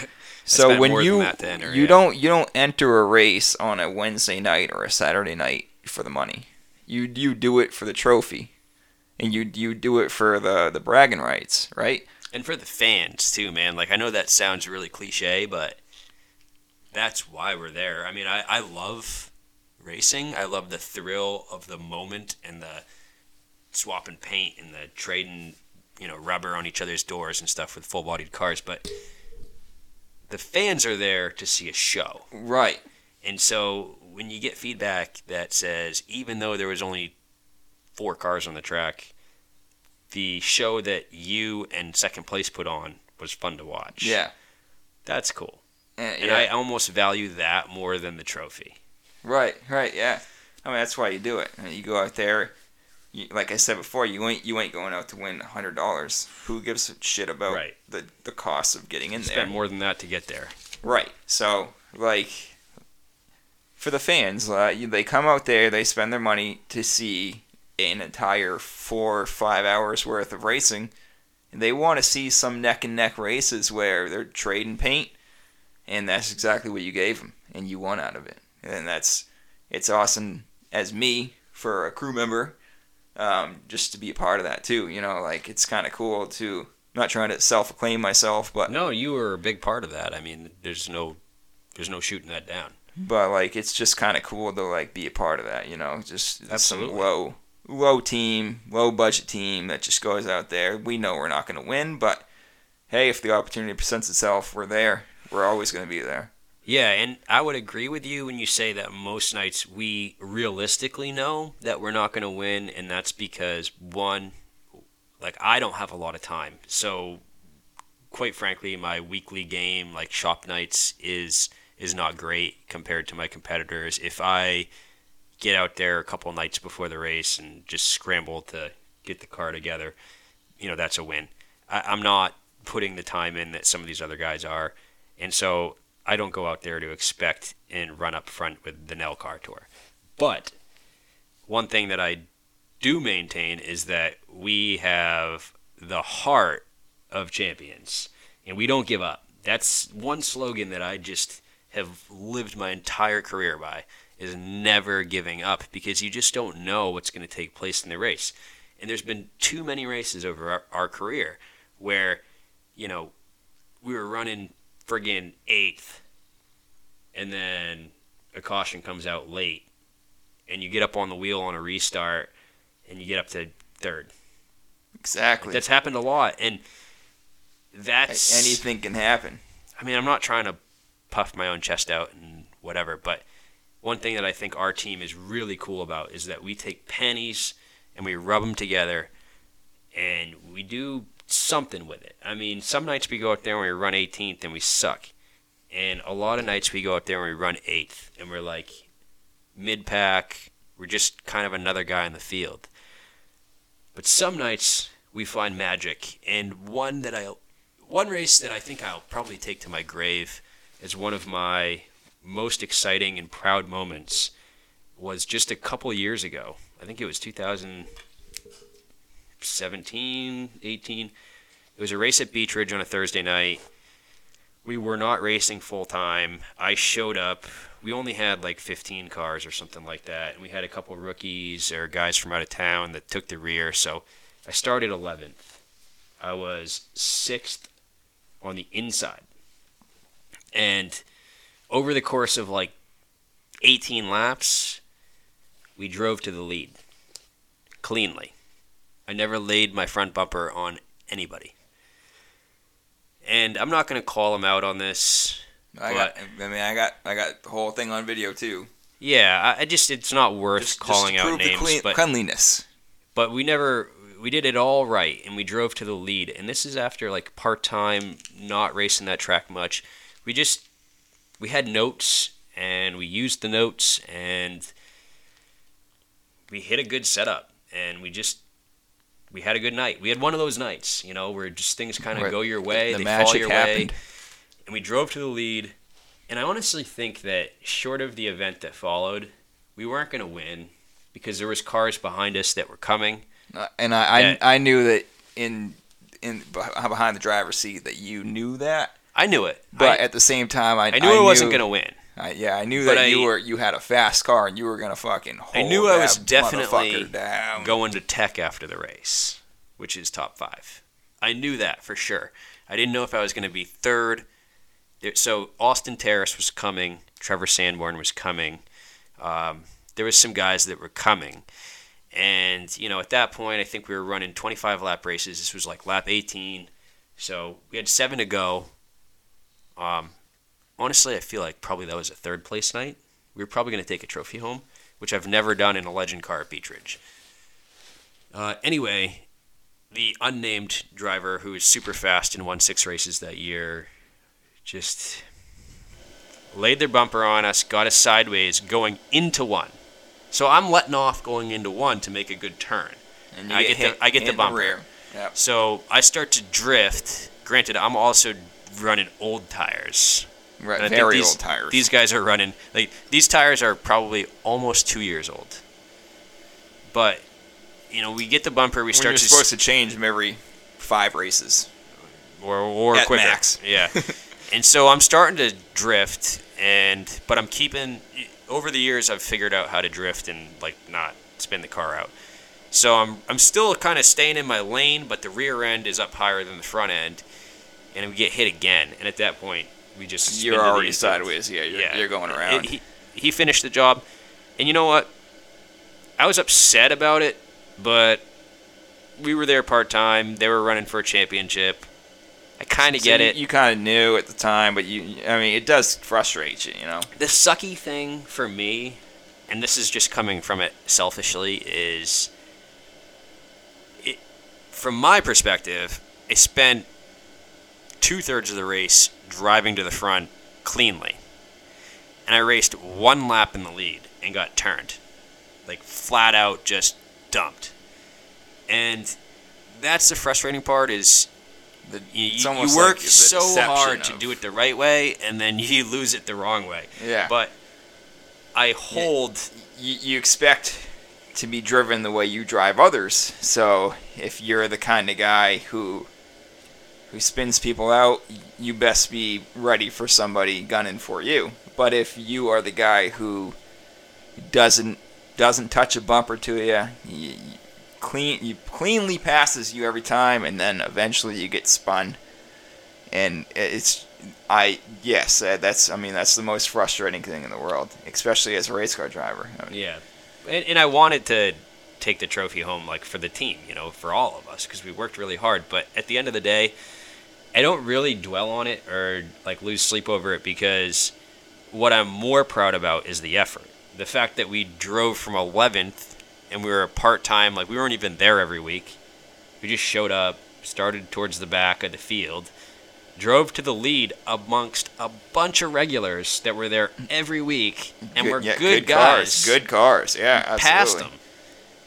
So when you, enter, you yeah. don't, you don't enter a race on a Wednesday night or a Saturday night for the money. You you do it for the trophy, and you you do it for the the bragging rights, right? And for the fans too, man. Like, I know that sounds really cliche, but that's why we're there. I mean, I I love racing. I love the thrill of the moment and the swapping paint and the trading, you know, rubber on each other's doors and stuff with full bodied cars. But the fans are there to see a show, right? And so when you get feedback that says, even though there was only four cars on the track, the show that you and second place put on was fun to watch. Yeah. That's cool. Uh, yeah. And I almost value that more than the trophy. Right, right, yeah. I mean, that's why you do it. I mean, you go out there, you, like I said before, you ain't you ain't going out to win one hundred dollars. Who gives a shit about right. the, the cost of getting in Spend there? Spend more than that to get there. Right. So, like... For the fans, uh, they come out there, they spend their money to see an entire four or five hours worth of racing. And they want to see some neck-and-neck races where they're trading paint, and that's exactly what you gave them, and you won out of it. And that's it's awesome as me, for a crew member, um, just to be a part of that too. You know, like, it's kind of cool to, I'm not trying to self-acclaim myself, but... No, you were a big part of that. I mean, there's no there's no shooting that down. But, like, it's just kind of cool to, like, be a part of that, you know? Just Absolutely. Some low, low team, low budget team that just goes out there. We know we're not going to win, but hey, if the opportunity presents itself, we're there. We're always going to be there. Yeah, and I would agree with you when you say that most nights we realistically know that we're not going to win, and that's because, one, like, I don't have a lot of time. So, quite frankly, my weekly game, like shop nights, is is not great compared to my competitors. If I get out there a couple nights before the race and just scramble to get the car together, you know, that's a win. I, I'm not putting the time in that some of these other guys are, and so I don't go out there to expect and run up front with the N E L car tour. But one thing that I do maintain is that we have the heart of champions, and we don't give up. That's one slogan that I just have lived my entire career by, is never giving up, because you just don't know what's going to take place in the race. And there's been too many races over our, our career where, you know, we were running friggin' eighth, and then a caution comes out late, and you get up on the wheel on a restart, and you get up to third. Exactly. Like, that's happened a lot, and that's... Anything can happen. I mean, I'm not trying to puff my own chest out and whatever, but one thing that I think our team is really cool about is that we take pennies and we rub them together and we do something with it. I mean, some nights we go out there and we run eighteenth and we suck. And a lot of nights we go out there and we run eighth and we're like mid-pack. We're just kind of another guy in the field. But some nights we find magic. And one that I, one race that I think I'll probably take to my grave is one of my most exciting and proud moments was just a couple years ago. I think it was two thousand seventeen, eighteen. It was a race at Beach Ridge on a Thursday night. We were not racing full time. I showed up. We only had like fifteen cars or something like that, and we had a couple rookies or guys from out of town that took the rear. So I started eleventh. I was sixth on the inside, and over the course of like eighteen laps, we drove to the lead cleanly. I never laid my front bumper on anybody. And I'm not going to call him out on this. I, got, I mean, I got I got the whole thing on video too. Yeah, I, I just it's not worth just, calling just out names. Just clean, prove cleanliness. But we never we did it all right, and we drove to the lead. And this is after like part time, not racing that track much. We just. We had notes, and we used the notes, and we hit a good setup, and we just we had a good night. We had one of those nights, you know, where just things kind of go your way, the they fall your happened. way, and we drove to the lead. And I honestly think that short of the event that followed, we weren't going to win because there was cars behind us that were coming. Uh, and I, that, I I knew that in in behind the driver's seat that you knew that. I knew it. But I, at the same time, I, I knew I, I knew, wasn't going to win. I, yeah, I knew but that I, you were you had a fast car and you were going to fucking hold I knew that I was definitely down. Going to tech after the race, which is top five. I knew that for sure. I didn't know if I was going to be third. So Austin Terrace was coming. Trevor Sanborn was coming. Um, there was some guys that were coming. And, you know, at that point, I think we were running twenty-five lap races. This was like lap eighteen. So we had seven to go. Um, honestly, I feel like probably that was a third place night. We were probably going to take a trophy home, which I've never done in a legend car at Beach Ridge. Uh, anyway, the unnamed driver who was super fast and won six races that year just laid their bumper on us, got us sideways going into one. So I'm letting off going into one to make a good turn. And I get, hit, the, I get the bumper. The yep. So I start to drift. Granted, I'm also running old tires. Right, and very these, old tires. These guys are running, like, these tires are probably almost two years old. But, you know, we get the bumper, we when start you're to... You're supposed s- to change them every five races. Or, or At quicker. Max. Yeah. And so I'm starting to drift, and but I'm keeping... Over the years, I've figured out how to drift and, like, not spin the car out. So I'm, I'm still kind of staying in my lane, but the rear end is up higher than the front end. And we get hit again. And at that point, we just... You're already sideways. Yeah you're, yeah, you're going around. He, he finished the job. And you know what? I was upset about it, but we were there part-time. They were running for a championship. I kind of so get you, it. You kind of knew at the time, but you, I mean, it does frustrate you, you know? The sucky thing for me, and this is just coming from it selfishly, is it, from my perspective, I spent two-thirds of the race driving to the front cleanly. And I raced one lap in the lead and got turned. Like, flat out just dumped. And that's the frustrating part is the, you, you work like so hard of... to do it the right way, and then you lose it the wrong way. Yeah. But I hold... You, you expect to be driven the way you drive others. So if you're the kind of guy who... who spins people out, you best be ready for somebody gunning for you. But if you are the guy who doesn't doesn't touch a bumper to you, you, you clean you cleanly passes you every time, and then eventually you get spun. And it's I yes that's I mean that's the most frustrating thing in the world, especially as a race car driver. I mean, yeah, and, and I wanted to take the trophy home, like for the team, you know, for all of us, because we worked really hard. But at the end of the day, I don't really dwell on it or like lose sleep over it, because what I'm more proud about is the effort. The fact that we drove from eleventh and we were part-time, like we weren't even there every week. We just showed up, started towards the back of the field, drove to the lead amongst a bunch of regulars that were there every week and good, were yeah, good, good guys. Cars, good cars, yeah, absolutely. Passed them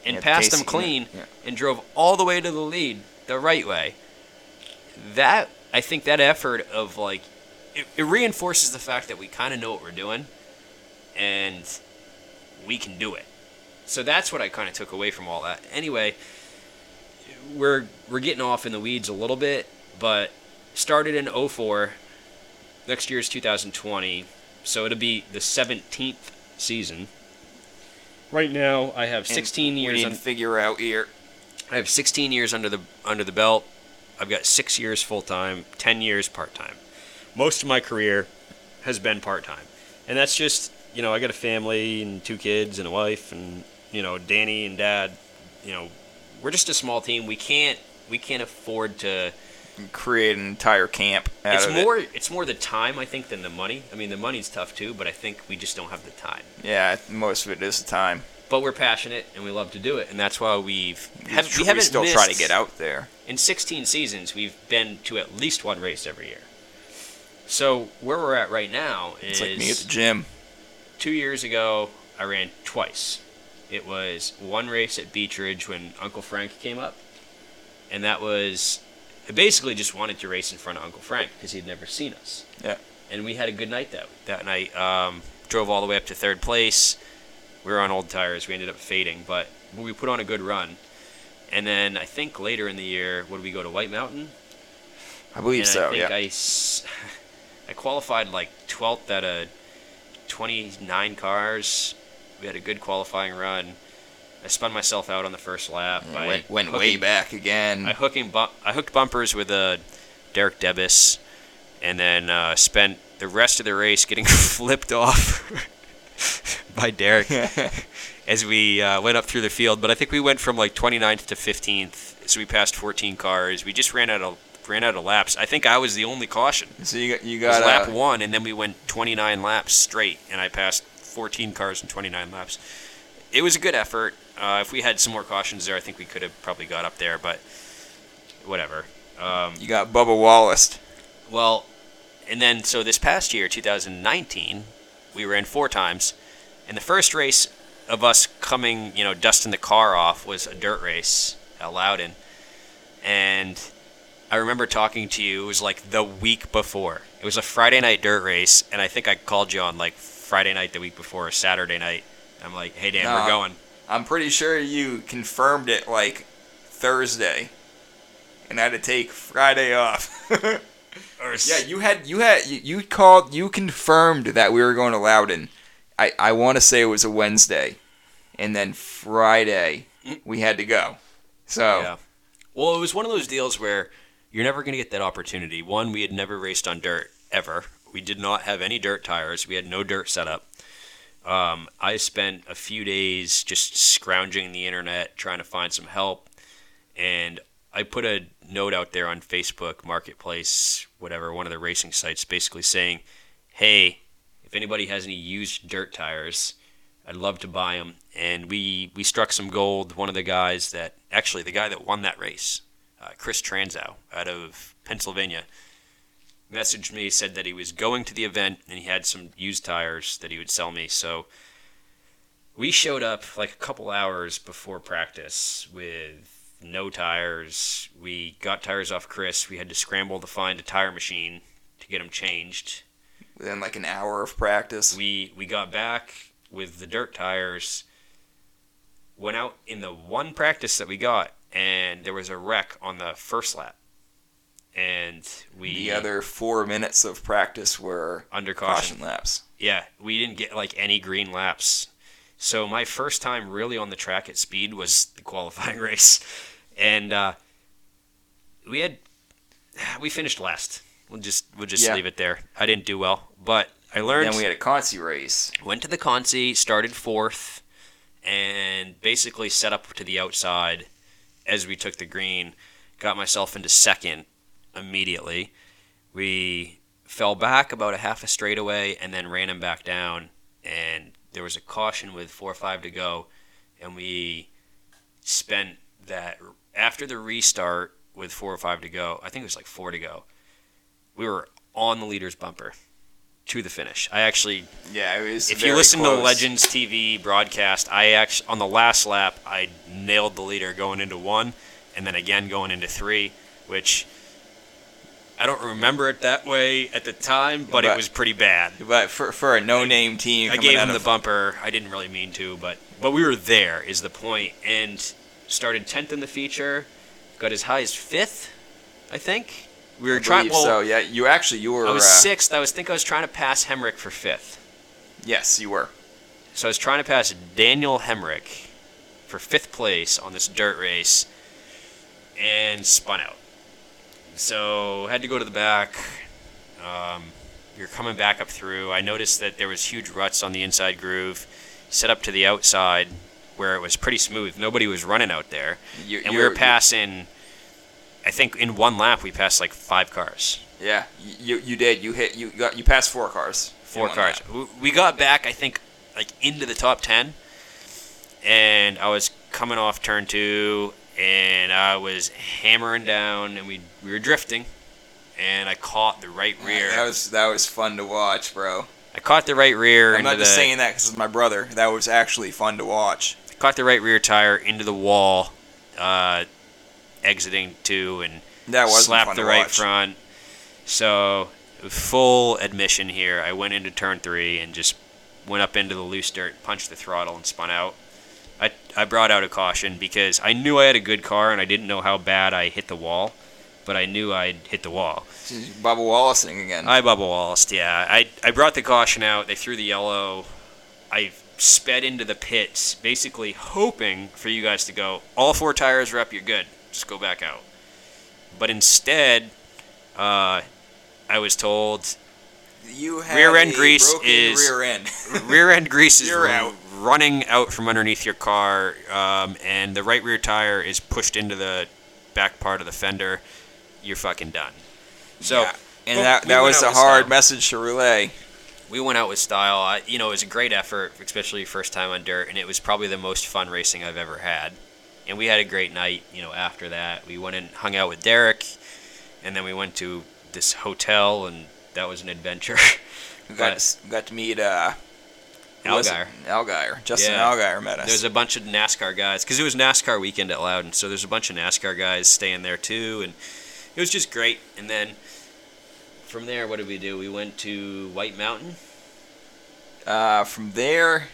and yeah, passed them clean yeah, yeah. and drove all the way to the lead the right way. That, I think that effort of like, it, it reinforces the fact that we kind of know what we're doing and we can do it. So that's what I kind of took away from all that. Anyway, we're we're getting off in the weeds a little bit, but started in oh four. Next year's two thousand twenty, so it'll be the seventeenth season. Right now, I have sixteen and years. We didn't figure out here. I have sixteen years under the under the belt. I've got six years full time, ten years part time. Most of my career has been part time, and that's just, you know, I got a family and two kids and a wife, and you know, Danny and Dad. You know, we're just a small team. We can't we can't afford to create an entire camp out it's of more it. It's more the time, I think, than the money. I mean, the money's tough too, but I think we just don't have the time. Yeah, most of it is the time, but we're passionate and we love to do it, and that's why we've we, have, we, we haven't still missed, try to get out there. In sixteen seasons we've been to at least one race every year. So where we're at right now is, it's like me at the gym. Two years ago I ran twice. It was one race at Beach Ridge when Uncle Frank came up, and that was, I basically just wanted to race in front of Uncle Frank because he'd never seen us. Yeah. And we had a good night that week. That night, um, drove all the way up to third place. We were on old tires. We ended up fading, but we put on a good run. And then I think later in the year, what did we go to, White Mountain? I believe and so, I think yeah. I, s- I qualified like twelfth out of twenty-nine cars. We had a good qualifying run. I spun myself out on the first lap. I went, went hooking, way back again. I, hooking bu- I hooked bumpers with uh, Derek Debus, and then uh, spent the rest of the race getting flipped off by Derek as we uh, went up through the field. But I think we went from like twenty-ninth to fifteenth, so we passed fourteen cars. We just ran out of ran out of laps. I think I was the only caution. So you got, you got it was lap uh, one, and then we went twenty-nine laps straight, and I passed fourteen cars in twenty-nine laps. It was a good effort. Uh, if we had some more cautions there, I think we could have probably got up there, but whatever. Um, you got Bubba Wallace. Well, and then, so this past year, two thousand nineteen, we ran four times. And the first race of us coming, you know, dusting the car off was a dirt race at Loudon. And I remember talking to you, it was like the week before. It was a Friday night dirt race, and I think I called you on like Friday night the week before, or Saturday night. I'm like, hey, Dan, no, we're going. I'm pretty sure you confirmed it like Thursday, and I had to take Friday off. or yeah, you had you had you, you called you confirmed that we were going to Loudon. I, I want to say it was a Wednesday, and then Friday we had to go. So yeah. Well, it was one of those deals where you're never going to get that opportunity. One, we had never raced on dirt ever. We did not have any dirt tires. We had no dirt setup. Um, I spent a few days just scrounging the internet, trying to find some help, and I put a note out there on Facebook, Marketplace, whatever, one of the racing sites, basically saying, hey, if anybody has any used dirt tires, I'd love to buy them. And we, we struck some gold. One of the guys that, actually the guy that won that race, uh, Chris Transow out of Pennsylvania, messaged me, said that he was going to the event and he had some used tires that he would sell me. So we showed up like a couple hours before practice with no tires. We got tires off Chris. We had to scramble to find a tire machine to get them changed. Within like an hour of practice. We we got back with the dirt tires, went out in the one practice that we got, and there was a wreck on the first lap. And we... The other four minutes of practice were under caution. caution laps. Yeah, we didn't get like any green laps. So my first time really on the track at speed was the qualifying race. And uh, we had we finished last. We'll just we'll just yeah. leave it there. I didn't do well, but I learned. Then we had a Concy race. Went to the Concy, started fourth, and basically set up to the outside as we took the green. Got myself into second immediately. We fell back about a half a straightaway and then ran him back down. And there was a caution with four or five to go. And we spent that after the restart with four or five to go. I think it was like four to go. We were on the leader's bumper to the finish. I actually, yeah, it was. If you listen close. to Legends T V broadcast, I actually on the last lap I nailed the leader going into one, and then again going into three, which I don't remember it that way at the time, but, but it was pretty bad. But for for a no-name team, I gave him the bumper. I didn't really mean to, but but we were there is the point, and started tenth in the feature, got as high as fifth, I think. We were trying. Well, so yeah, you actually you were. I was uh, sixth. I was think I was trying to pass Hemric for fifth. Yes, you were. So I was trying to pass Daniel Hemric for fifth place on this dirt race, and spun out. So had to go to the back. Um, you're coming back up through. I noticed that there was huge ruts on the inside groove, set up to the outside where it was pretty smooth. Nobody was running out there, you, and we were passing. I think in one lap we passed like five cars. Yeah, you you did. You hit. You got. You passed four cars. Four cars. Lap. We got back. I think like into the top ten, and I was coming off turn two, and I was hammering down, and we we were drifting, and I caught the right rear. That was that was fun to watch, bro. I caught the right rear. I'm not just saying that because it's my brother. That was actually fun to watch. I caught the right rear tire into the wall. Uh, exiting two and that slapped the right watch. front. So full admission here. I went into turn three and just went up into the loose dirt, punched the throttle and spun out. I, I brought out a caution because I knew I had a good car and I didn't know how bad I hit the wall, but I knew I'd hit the wall. Bubba Wallaceing again. I Bubba Wallaced, yeah. I, I brought the caution out. They threw the yellow. I sped into the pits, basically hoping for you guys to go, all four tires are up, you're good. Just go back out. But instead, uh, I was told you have rear end grease is rear end. rear end grease is out. running out from underneath your car, um, and the right rear tire is pushed into the back part of the fender. You're fucking done. So, yeah. and well, that we that was a hard style. message to relay. We went out with style. I, you know, it was a great effort, especially first time on dirt, and it was probably the most fun racing I've ever had. And we had a great night, you know, after that. We went and hung out with Derek, and then we went to this hotel, and that was an adventure. we got to, got to meet uh, Allgaier. Allgaier. Justin yeah. Allgaier met us. There's a bunch of NASCAR guys, because it was NASCAR weekend at Loudon, so there's a bunch of NASCAR guys staying there too, and it was just great. And then from there, what did we do? We went to White Mountain. Uh, from there,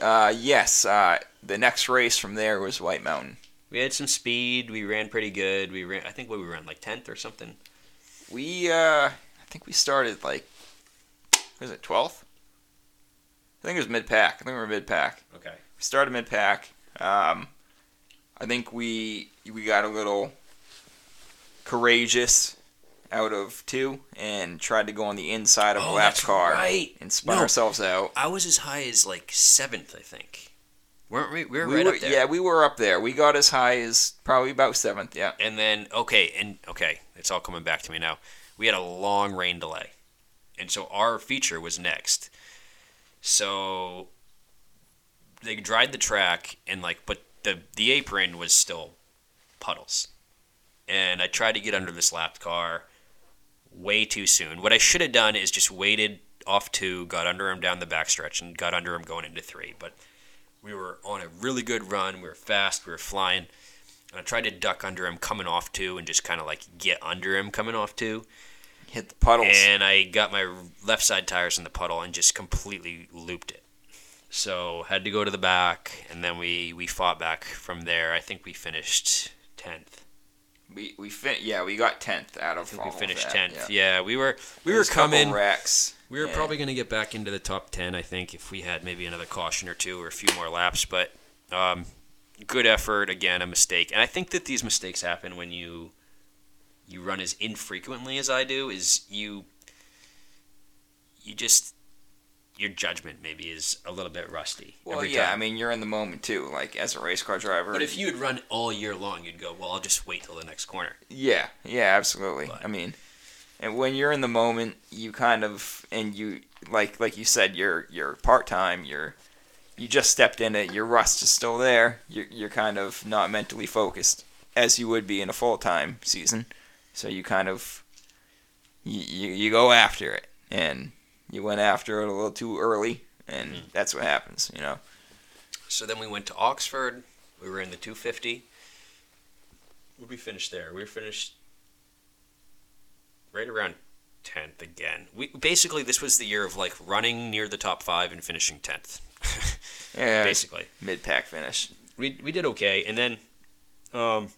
uh, yes, uh, the next race from there was White Mountain. We had some speed. We ran pretty good. We ran. I think we ran like tenth or something. We, uh, I think we started like, was it twelfth? I think it was mid-pack. I think we were mid-pack. Okay. We started mid-pack. Um, I think we we got a little courageous out of two and tried to go on the inside of oh, a lap car right. and spun no, ourselves out. I was as high as like seventh, I think. Weren't we? We were we right were, up there. Yeah, we were up there. We got as high as probably about seventh, yeah. And then, okay, and okay, it's all coming back to me now. We had a long rain delay. And so our feature was next. So they dried the track, and like, but the, the apron was still puddles. And I tried to get under the slapped car way too soon. What I should have done is just waited off two, got under him down the backstretch, and got under him going into three. But we were on a really good run. We were fast. We were flying. And I tried to duck under him coming off two and just kind of like get under him coming off two. Hit the puddles. And I got my left side tires in the puddle and just completely looped it. So had to go to the back, and then we, we fought back from there. I think we finished tenth. We we fin- yeah we got tenth out of all we finished tenth. Yeah. yeah we were we There's were coming wrecks. We were yeah. probably going to get back into the top ten, I think, if we had maybe another caution or two or a few more laps. But um, good effort again, a mistake, and I think that these mistakes happen when you you run as infrequently as I do. Is you you just your judgment maybe is a little bit rusty. Well, yeah, time. I mean, you're in the moment, too, like, as a race car driver. But if you had run all year long, you'd go, well, I'll just wait till the next corner. Yeah, yeah, absolutely. But. I mean, and when you're in the moment, you kind of, and you, like like you said, you're, you're part-time, you're, you just stepped in it, your rust is still there, you're, you're kind of not mentally focused, as you would be in a full-time season. So you kind of, you you, you go after it, and... You went after it a little too early, and mm-hmm. that's what happens, you know. So then we went to Oxford. We were in the two fifty. Where did we finish there? We were finished right around tenth again. We basically, this was the year of, like, running near the top five and finishing tenth. yeah. Basically. Mid-pack finish. We we did okay, and then um,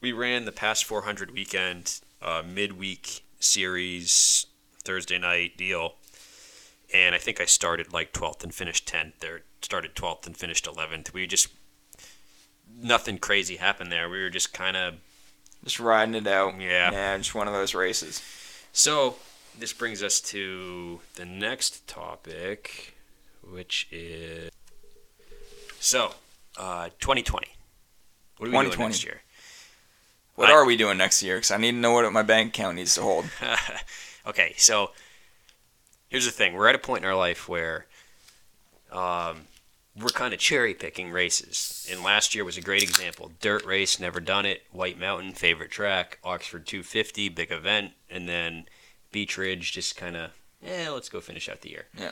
we ran the past four hundred weekend, uh, midweek series Thursday night deal, and I think I started like twelfth and finished tenth, or started twelfth and finished eleventh. We just, nothing crazy happened there. We were just kind of just riding it out. Yeah. Yeah, just one of those races. So this brings us to the next topic, which is, so uh, twenty twenty. What are we doing next year? What I, are we doing next year? Because I need to know what my bank account needs to hold. Okay, so here's the thing. We're at a point in our life where um, we're kind of cherry-picking races. And last year was a great example. Dirt race, never done it. White Mountain, favorite track. Oxford two fifty, big event. And then Beach Ridge, just kind of, eh, let's go finish out the year. Yeah.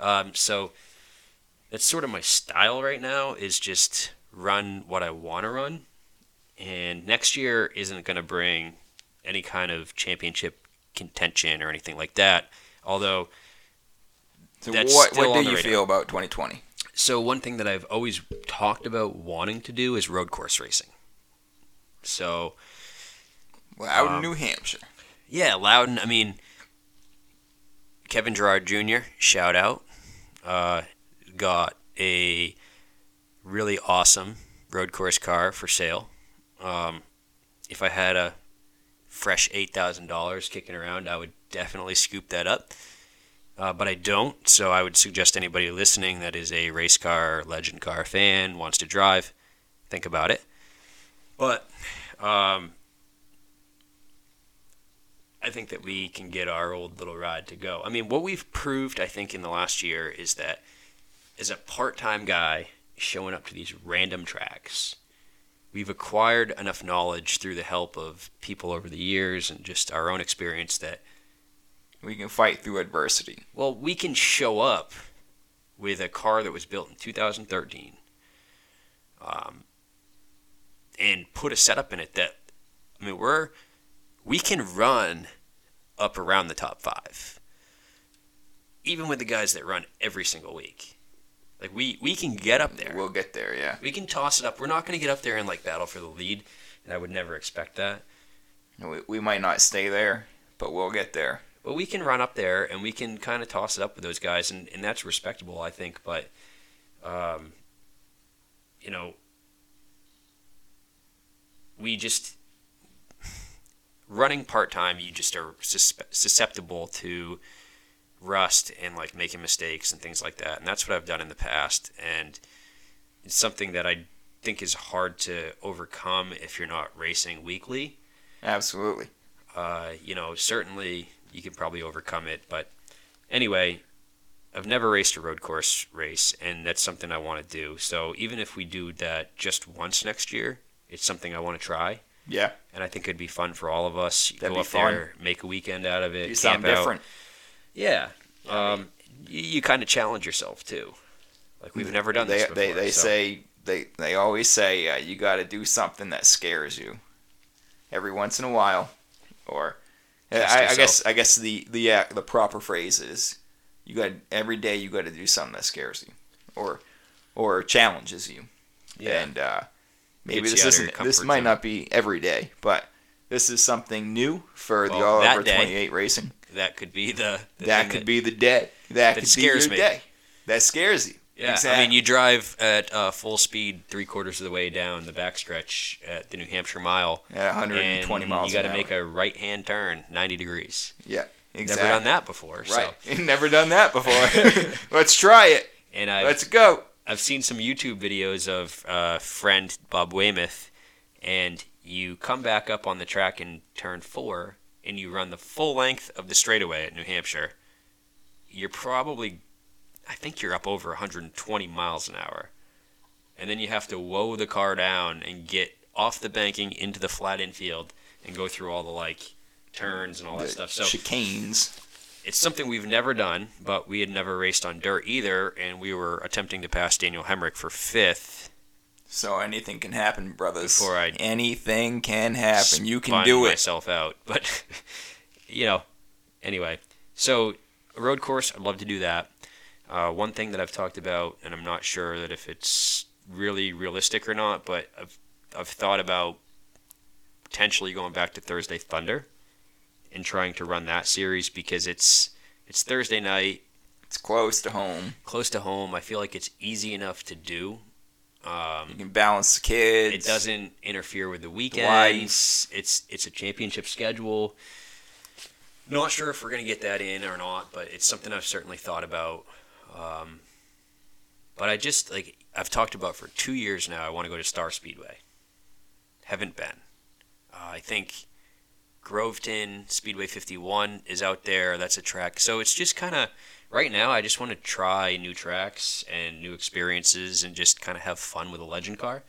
Um, so that's sort of my style right now, is just run what I want to run. And next year isn't going to bring any kind of championship contention or anything like that, although so that's what, still what do on the you radar. Feel about twenty twenty? So one thing that I've always talked about wanting to do is road course racing. So well, out um, in New Hampshire. Yeah, Loudon. I mean, Kevin Gerard Junior, shout out, uh, got a really awesome road course car for sale. Um, if I had a fresh eight thousand dollars kicking around, I would definitely scoop that up. Uh, but I don't, so I would suggest anybody listening that is a race car, legend car fan, wants to drive, think about it. But um, I think that we can get our old little ride to go. I mean, what we've proved, I think, in the last year is that as a part-time guy showing up to these random tracks, we've acquired enough knowledge through the help of people over the years and just our own experience that we can fight through adversity. Well, we can show up with a car that was built in two thousand thirteen um, and put a setup in it that, I mean, we're, we can run up around the top five, even with the guys that run every single week. Like, we, we can get up there. We'll get there, yeah. We can toss it up. We're not going to get up there and, like, battle for the lead, and I would never expect that. We, we might not stay there, but we'll get there. But we can run up there, and we can kind of toss it up with those guys, and, and that's respectable, I think. But, um, you know, we just – running part-time, you just are susceptible to – rust and like making mistakes and things like that. And that's what I've done in the past. And it's something that I think is hard to overcome if you're not racing weekly. Absolutely. Uh, you know, certainly you can probably overcome it. But anyway, I've never raced a road course race, and that's something I want to do. So even if we do that just once next year, it's something I want to try. Yeah. And I think it'd be fun for all of us. That'd Go up fun. there, make a weekend out of it. Do something out. different. Yeah. yeah um, I mean, you, you kind of challenge yourself, too. Like, we've never done they, this before. They, they, so. say, they, they always say uh, you got to do something that scares you every once in a while. Or I, I guess I guess the the, uh, the proper phrase is you got every day you got to do something that scares you or or challenges you. Yeah. And uh, maybe this isn't this might not be every day, but this is something new for the All Over twenty-eight racing. That could be the, the that could that, be the day that, that could scares be your me. day that scares you. Yeah, exactly. I mean, you drive at uh, full speed three quarters of the way down the backstretch at the New Hampshire mile. At one hundred twenty miles an hour. You got to make a right-hand turn ninety degrees. Yeah, exactly. Never done that before. Right. So. Never done that before. Let's try it. And I've, Let's go. I've seen some YouTube videos of uh, friend Bob Weymouth, and you come back up on the track in turn four, and you run the full length of the straightaway at New Hampshire. You're probably... I think you're up over one hundred twenty miles an hour. And then you have to woe the car down and get off the banking into the flat infield and go through all the, like, turns and all that the stuff. So chicanes. It's something we've never done, but we had never raced on dirt either, and we were attempting to pass Daniel Hemric for fifth. So anything can happen, brothers. Before I anything can happen. You can do it. myself out. But, you know, anyway. So a road course, I'd love to do that. Uh, one thing that I've talked about, and I'm not sure that if it's really realistic or not, but I've I've thought about potentially going back to Thursday Thunder and trying to run that series because it's it's Thursday night. It's close to home. Close to home. I feel like it's easy enough to do. Um, you can balance the kids. It doesn't interfere with the weekends. The it's it's a championship schedule. Not sure if we're going to get that in or not, but it's something I've certainly thought about. Um, but I just, like, I've talked about for two years now, I want to go to Star Speedway. Haven't been. Uh, I think Groveton, Speedway fifty-one is out there. That's a track. So it's just kind of, right now, I just want to try new tracks and new experiences and just kind of have fun with a legend car.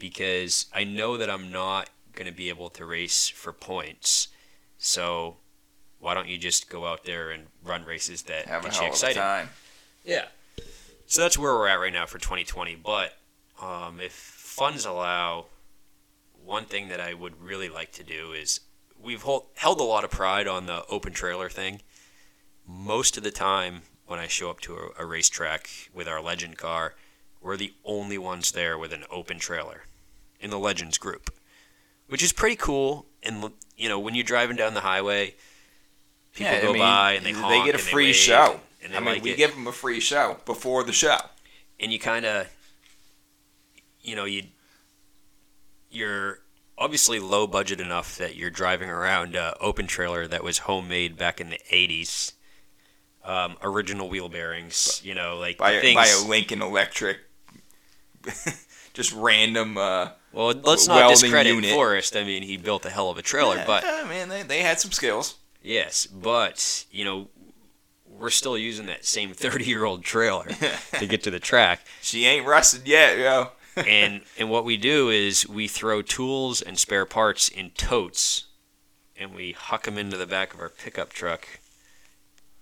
Because I know that I'm not going to be able to race for points. So why don't you just go out there and run races that have get you excited? Time. Yeah. So that's where we're at right now for twenty twenty. But um, if funds allow, one thing that I would really like to do is we've hold, held a lot of pride on the open trailer thing. Most of the time when I show up to a, a racetrack with our legend car, we're the only ones there with an open trailer in the legends group, which is pretty cool. And, you know, when you're driving down the highway, people yeah, go I mean, by and they honk. They get a free wave. show. And I mean, like we it. give them a free show before the show. And you kind of, you know, you, you're obviously low budget enough that you're driving around an open trailer that was homemade back in the eighties. Um, original wheel bearings, you know, like by, things. By a Lincoln Electric, just random uh Well, let's not discredit unit. Forrest. I mean, he built a hell of a trailer. Yeah, but yeah, man, they, they had some skills. Yes, but, you know, we're still using that same thirty-year-old trailer to get to the track. She ain't rusted yet, yo. and and what we do is we throw tools and spare parts in totes, and we huck them into the back of our pickup truck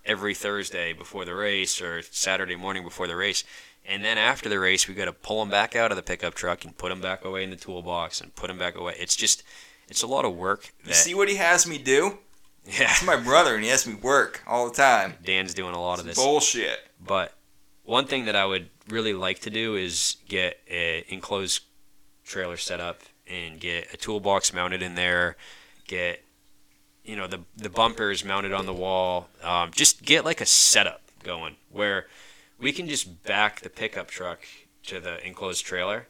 every Thursday before the race or Saturday morning before the race. And then after the race, we got to pull them back out of the pickup truck and put them back away in the toolbox and put them back away. It's just it's a lot of work. That, you see what he has me do? Yeah. It's my brother, and he has me work all the time. Dan's doing a lot it's of this. Bullshit. But one thing that I would really like to do is get an enclosed trailer set up and get a toolbox mounted in there, get, you know, the the bumpers mounted on the wall. Um, just get, like, a setup going where we can just back the pickup truck to the enclosed trailer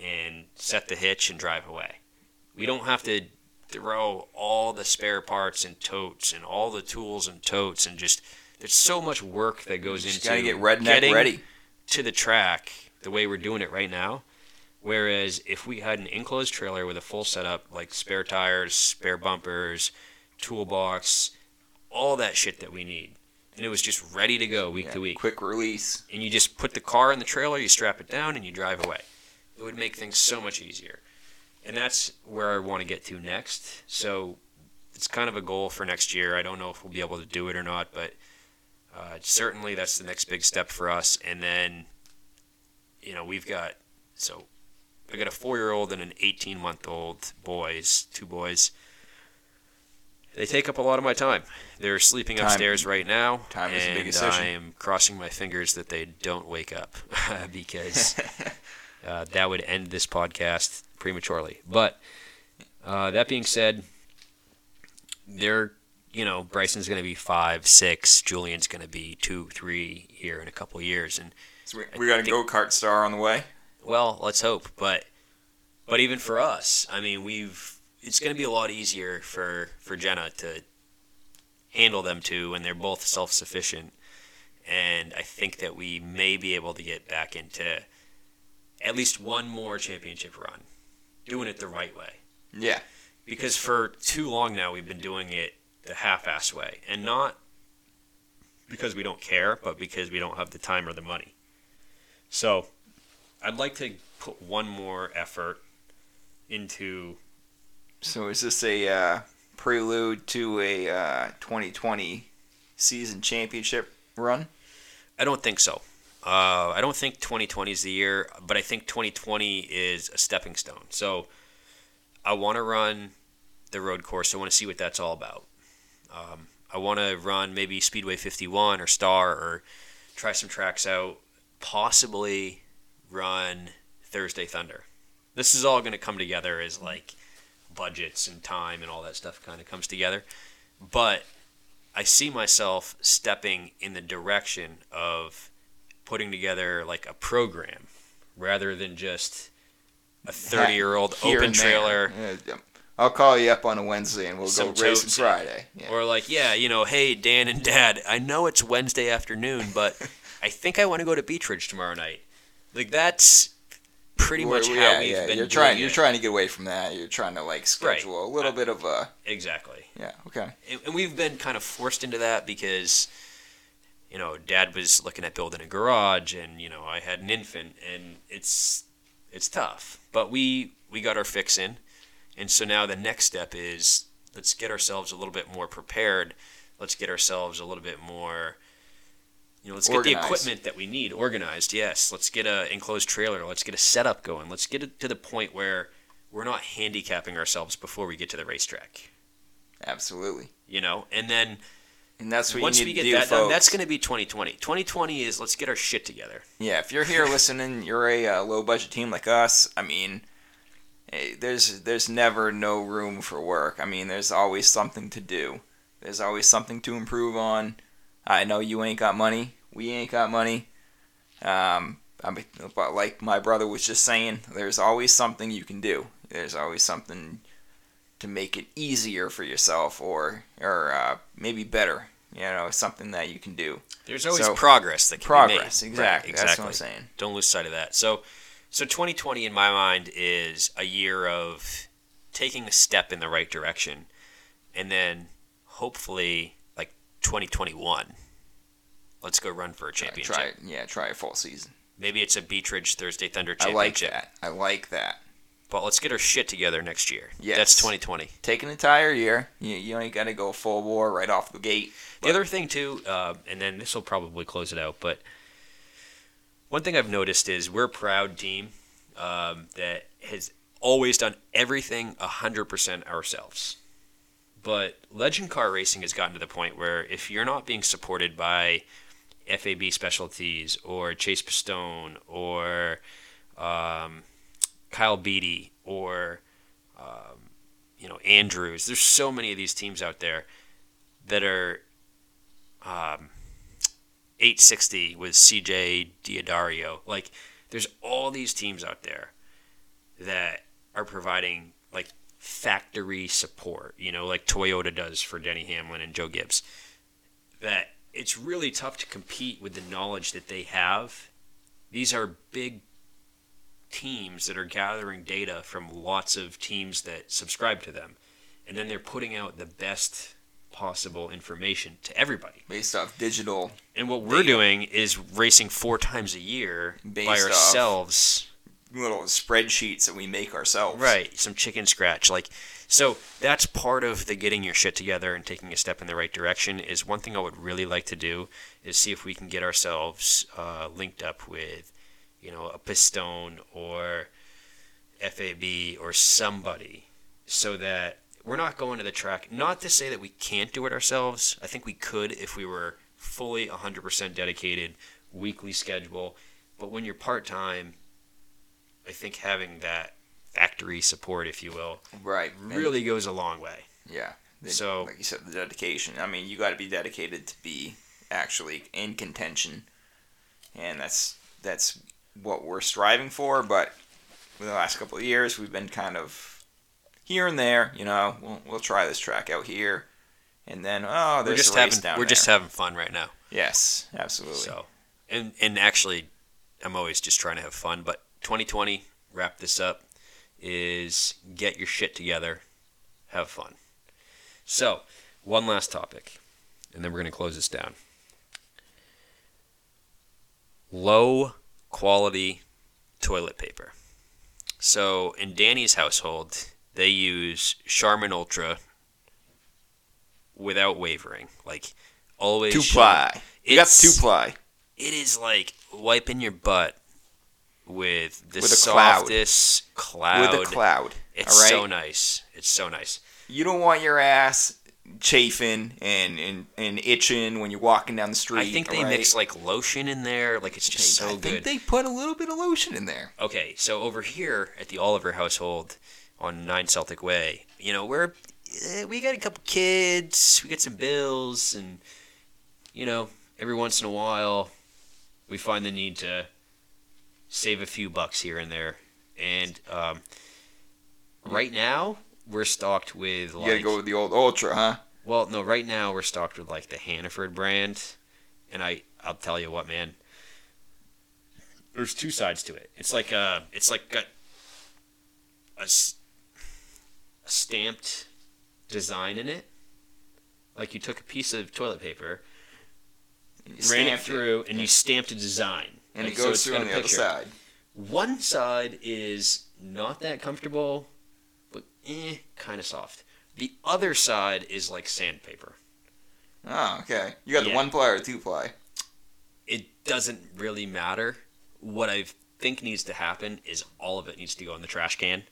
and set the hitch and drive away. We don't have to throw all the spare parts and totes and all the tools and totes and just there's so much work that goes into gotta get redneck ready to the track the way we're doing it right now. Whereas if we had an enclosed trailer with a full setup, like spare tires, spare bumpers, toolbox, all that shit that we need, and it was just ready to go week yeah, to week. Quick release. And you just put the car in the trailer, you strap it down, and you drive away. It would make things so much easier. And that's where I want to get to next. So it's kind of a goal for next year. I don't know if we'll be able to do it or not, but uh, certainly that's the next big step for us. And then, you know, we've got... So I got a four-year-old and an eighteen-month-old boys, two boys. They take up a lot of my time. They're sleeping time. upstairs right now. Time is the biggest issue. And I am crossing my fingers that they don't wake up because uh, that would end this podcast prematurely. But uh, that being said, they're, you know, Bryson's going to be five, six. Julian's going to be two, three here in a couple of years. And so we, we got a go-kart star on the way? Well, let's hope, but but even for us, I mean, we've it's going to be a lot easier for, for Jenna to handle them two, and they're both self-sufficient, and I think that we may be able to get back into at least one more championship run, doing it the right way. Yeah. Because for too long now, we've been doing it the half-ass way, and not because we don't care, but because we don't have the time or the money. So... I'd like to put one more effort into... So is this a uh, prelude to a uh, twenty twenty season championship run? I don't think so. Uh, I don't think twenty twenty is the year, but I think twenty twenty is a stepping stone. So I want to run the road course. I want to see what that's all about. Um, I want to run maybe Speedway fifty-one or Star or try some tracks out, possibly... run Thursday Thunder. This is all going to come together as like budgets and time and all that stuff kind of comes together. But I see myself stepping in the direction of putting together like a program rather than just a thirty-year-old open trailer. Yeah, I'll call you up on a Wednesday and we'll some go racing Friday. Yeah. Or like, yeah, you know, hey, Dan and Dad, I know it's Wednesday afternoon, but I think I want to go to Beach Ridge tomorrow night. Like, that's pretty much how yeah, we've yeah. been you're trying, doing it. You're trying to get away from that. You're trying to, like, schedule right. a little uh, bit of a... Exactly. Yeah, okay. And, and we've been kind of forced into that because, you know, Dad was looking at building a garage and, you know, I had an infant. And it's it's tough. But we, we got our fix in. And so now the next step is let's get ourselves a little bit more prepared. Let's get ourselves a little bit more... You know, let's organized. Get the equipment that we need organized, yes. Let's get an enclosed trailer. Let's get a setup going. Let's get it to the point where we're not handicapping ourselves before we get to the racetrack. Absolutely. You know, and then and that's what once you need we get to do, that folks. Done, that's going to be twenty twenty. twenty twenty is let's get our shit together. Yeah, if you're here listening, you're a uh, low-budget team like us, I mean, hey, there's there's never no room for work. I mean, there's always something to do. There's always something to improve on. I know you ain't got money. We ain't got money. Um, I mean, but like my brother was just saying, there's always something you can do. There's always something to make it easier for yourself, or or uh, maybe better. You know, something that you can do. There's always so, progress that can progress, be made. Exactly. Right, exactly. That's what I'm saying. Don't lose sight of that. So, so twenty twenty in my mind is a year of taking a step in the right direction, and then hopefully. twenty twenty-one. Let's go run for a championship. Try, try, yeah, try a full season. Maybe it's a Beach Ridge Thursday Thunder championship. I like that. I like that. But let's get our shit together next year. Yes. That's twenty twenty. Take an entire year. You, you ain't got to go full bore right off the gate. But... The other thing, too, uh, and then this will probably close it out, but one thing I've noticed is we're a proud team um, that has always done everything one hundred percent ourselves. But legend car racing has gotten to the point where if you're not being supported by F A B Specialties or Chase Pistone or um, Kyle Beatty or um, you know Andrews, there's so many of these teams out there that are um, eight sixty with C J Diodario. Like, there's all these teams out there that are providing like. Factory support, you know, like Toyota does for Denny Hamlin and Joe Gibbs, that it's really tough to compete with the knowledge that they have. These are big teams that are gathering data from lots of teams that subscribe to them. And then they're putting out the best possible information to everybody. Based off digital. And what we're data. doing is racing four times a year Based by ourselves. Little spreadsheets that we make ourselves. Right. Some chicken scratch. Like, so that's part of the getting your shit together and taking a step in the right direction. Is one thing I would really like to do is see if we can get ourselves uh, linked up with, you know, a Pistone or F A B or somebody, so that we're not going to the track. Not to say that we can't do it ourselves. I think we could if we were fully one hundred percent dedicated, weekly schedule. But when you're part-time, I think having that factory support, if you will, right, really and, goes a long way. Yeah. The, so, like you said, the dedication. I mean, you got to be dedicated to be actually in contention, and that's that's what we're striving for. But for the last couple of years, we've been kind of here and there. You know, we'll we'll try this track out here, and then oh, there's a race having, down we're there. We're just having fun right now. Yes, absolutely. So, and and actually, I'm always just trying to have fun, but. twenty twenty, wrap this up, is get your shit together, have fun. So, one last topic, and then we're going to close this down. Low quality toilet paper. So, in Danny's household, they use Charmin Ultra without wavering. Like, always. Two ply. You got two ply. It is like wiping your butt. With the with a softest cloud. cloud. With a cloud. It's all right? so nice. It's so nice. You don't want your ass chafing and, and, and itching when you're walking down the street. I think they right? mix like lotion in there. Like it's just okay, so I good. I think they put a little bit of lotion in there. Okay, so over here at the Oliver household on nine Celtic Way, you know, we're we got a couple kids, we got some bills, and you know, every once in a while, we find the need to. Save a few bucks here and there. And um, right now, we're stocked with like... You gotta go with the old Ultra, huh? Well, no, right now we're stocked with like the Hannaford brand. And I, I'll tell you what, man. There's two sides to it. It's like a... It's like got a, a stamped design in it. Like you took a piece of toilet paper, ran it through, it. and you stamped a design. And like, it goes so through on the picture. Other side. One side is not that comfortable, but eh, kind of soft. The other side is like sandpaper. Oh, okay. You got yeah. the one ply or two ply? It doesn't really matter. What I think needs to happen is all of it needs to go in the trash can.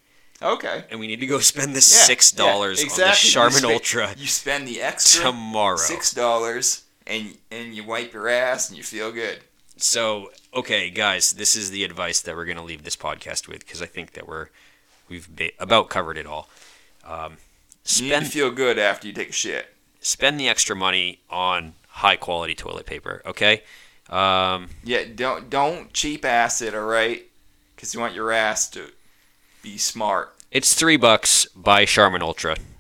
Okay. And we need to go spend the yeah, six dollars yeah, exactly. on the Charmin you spend, Ultra. You spend the extra tomorrow. six dollars and and you wipe your ass and you feel good. So, okay, guys, this is the advice that we're going to leave this podcast with because I think that we're, we've ba- about covered it all. Um, spend, you need to feel good after you take a shit. Spend the extra money on high-quality toilet paper, okay? Um, yeah, don't don't cheap ass it, all right? Because you want your ass to be smart. It's three bucks. Buy Charmin Ultra.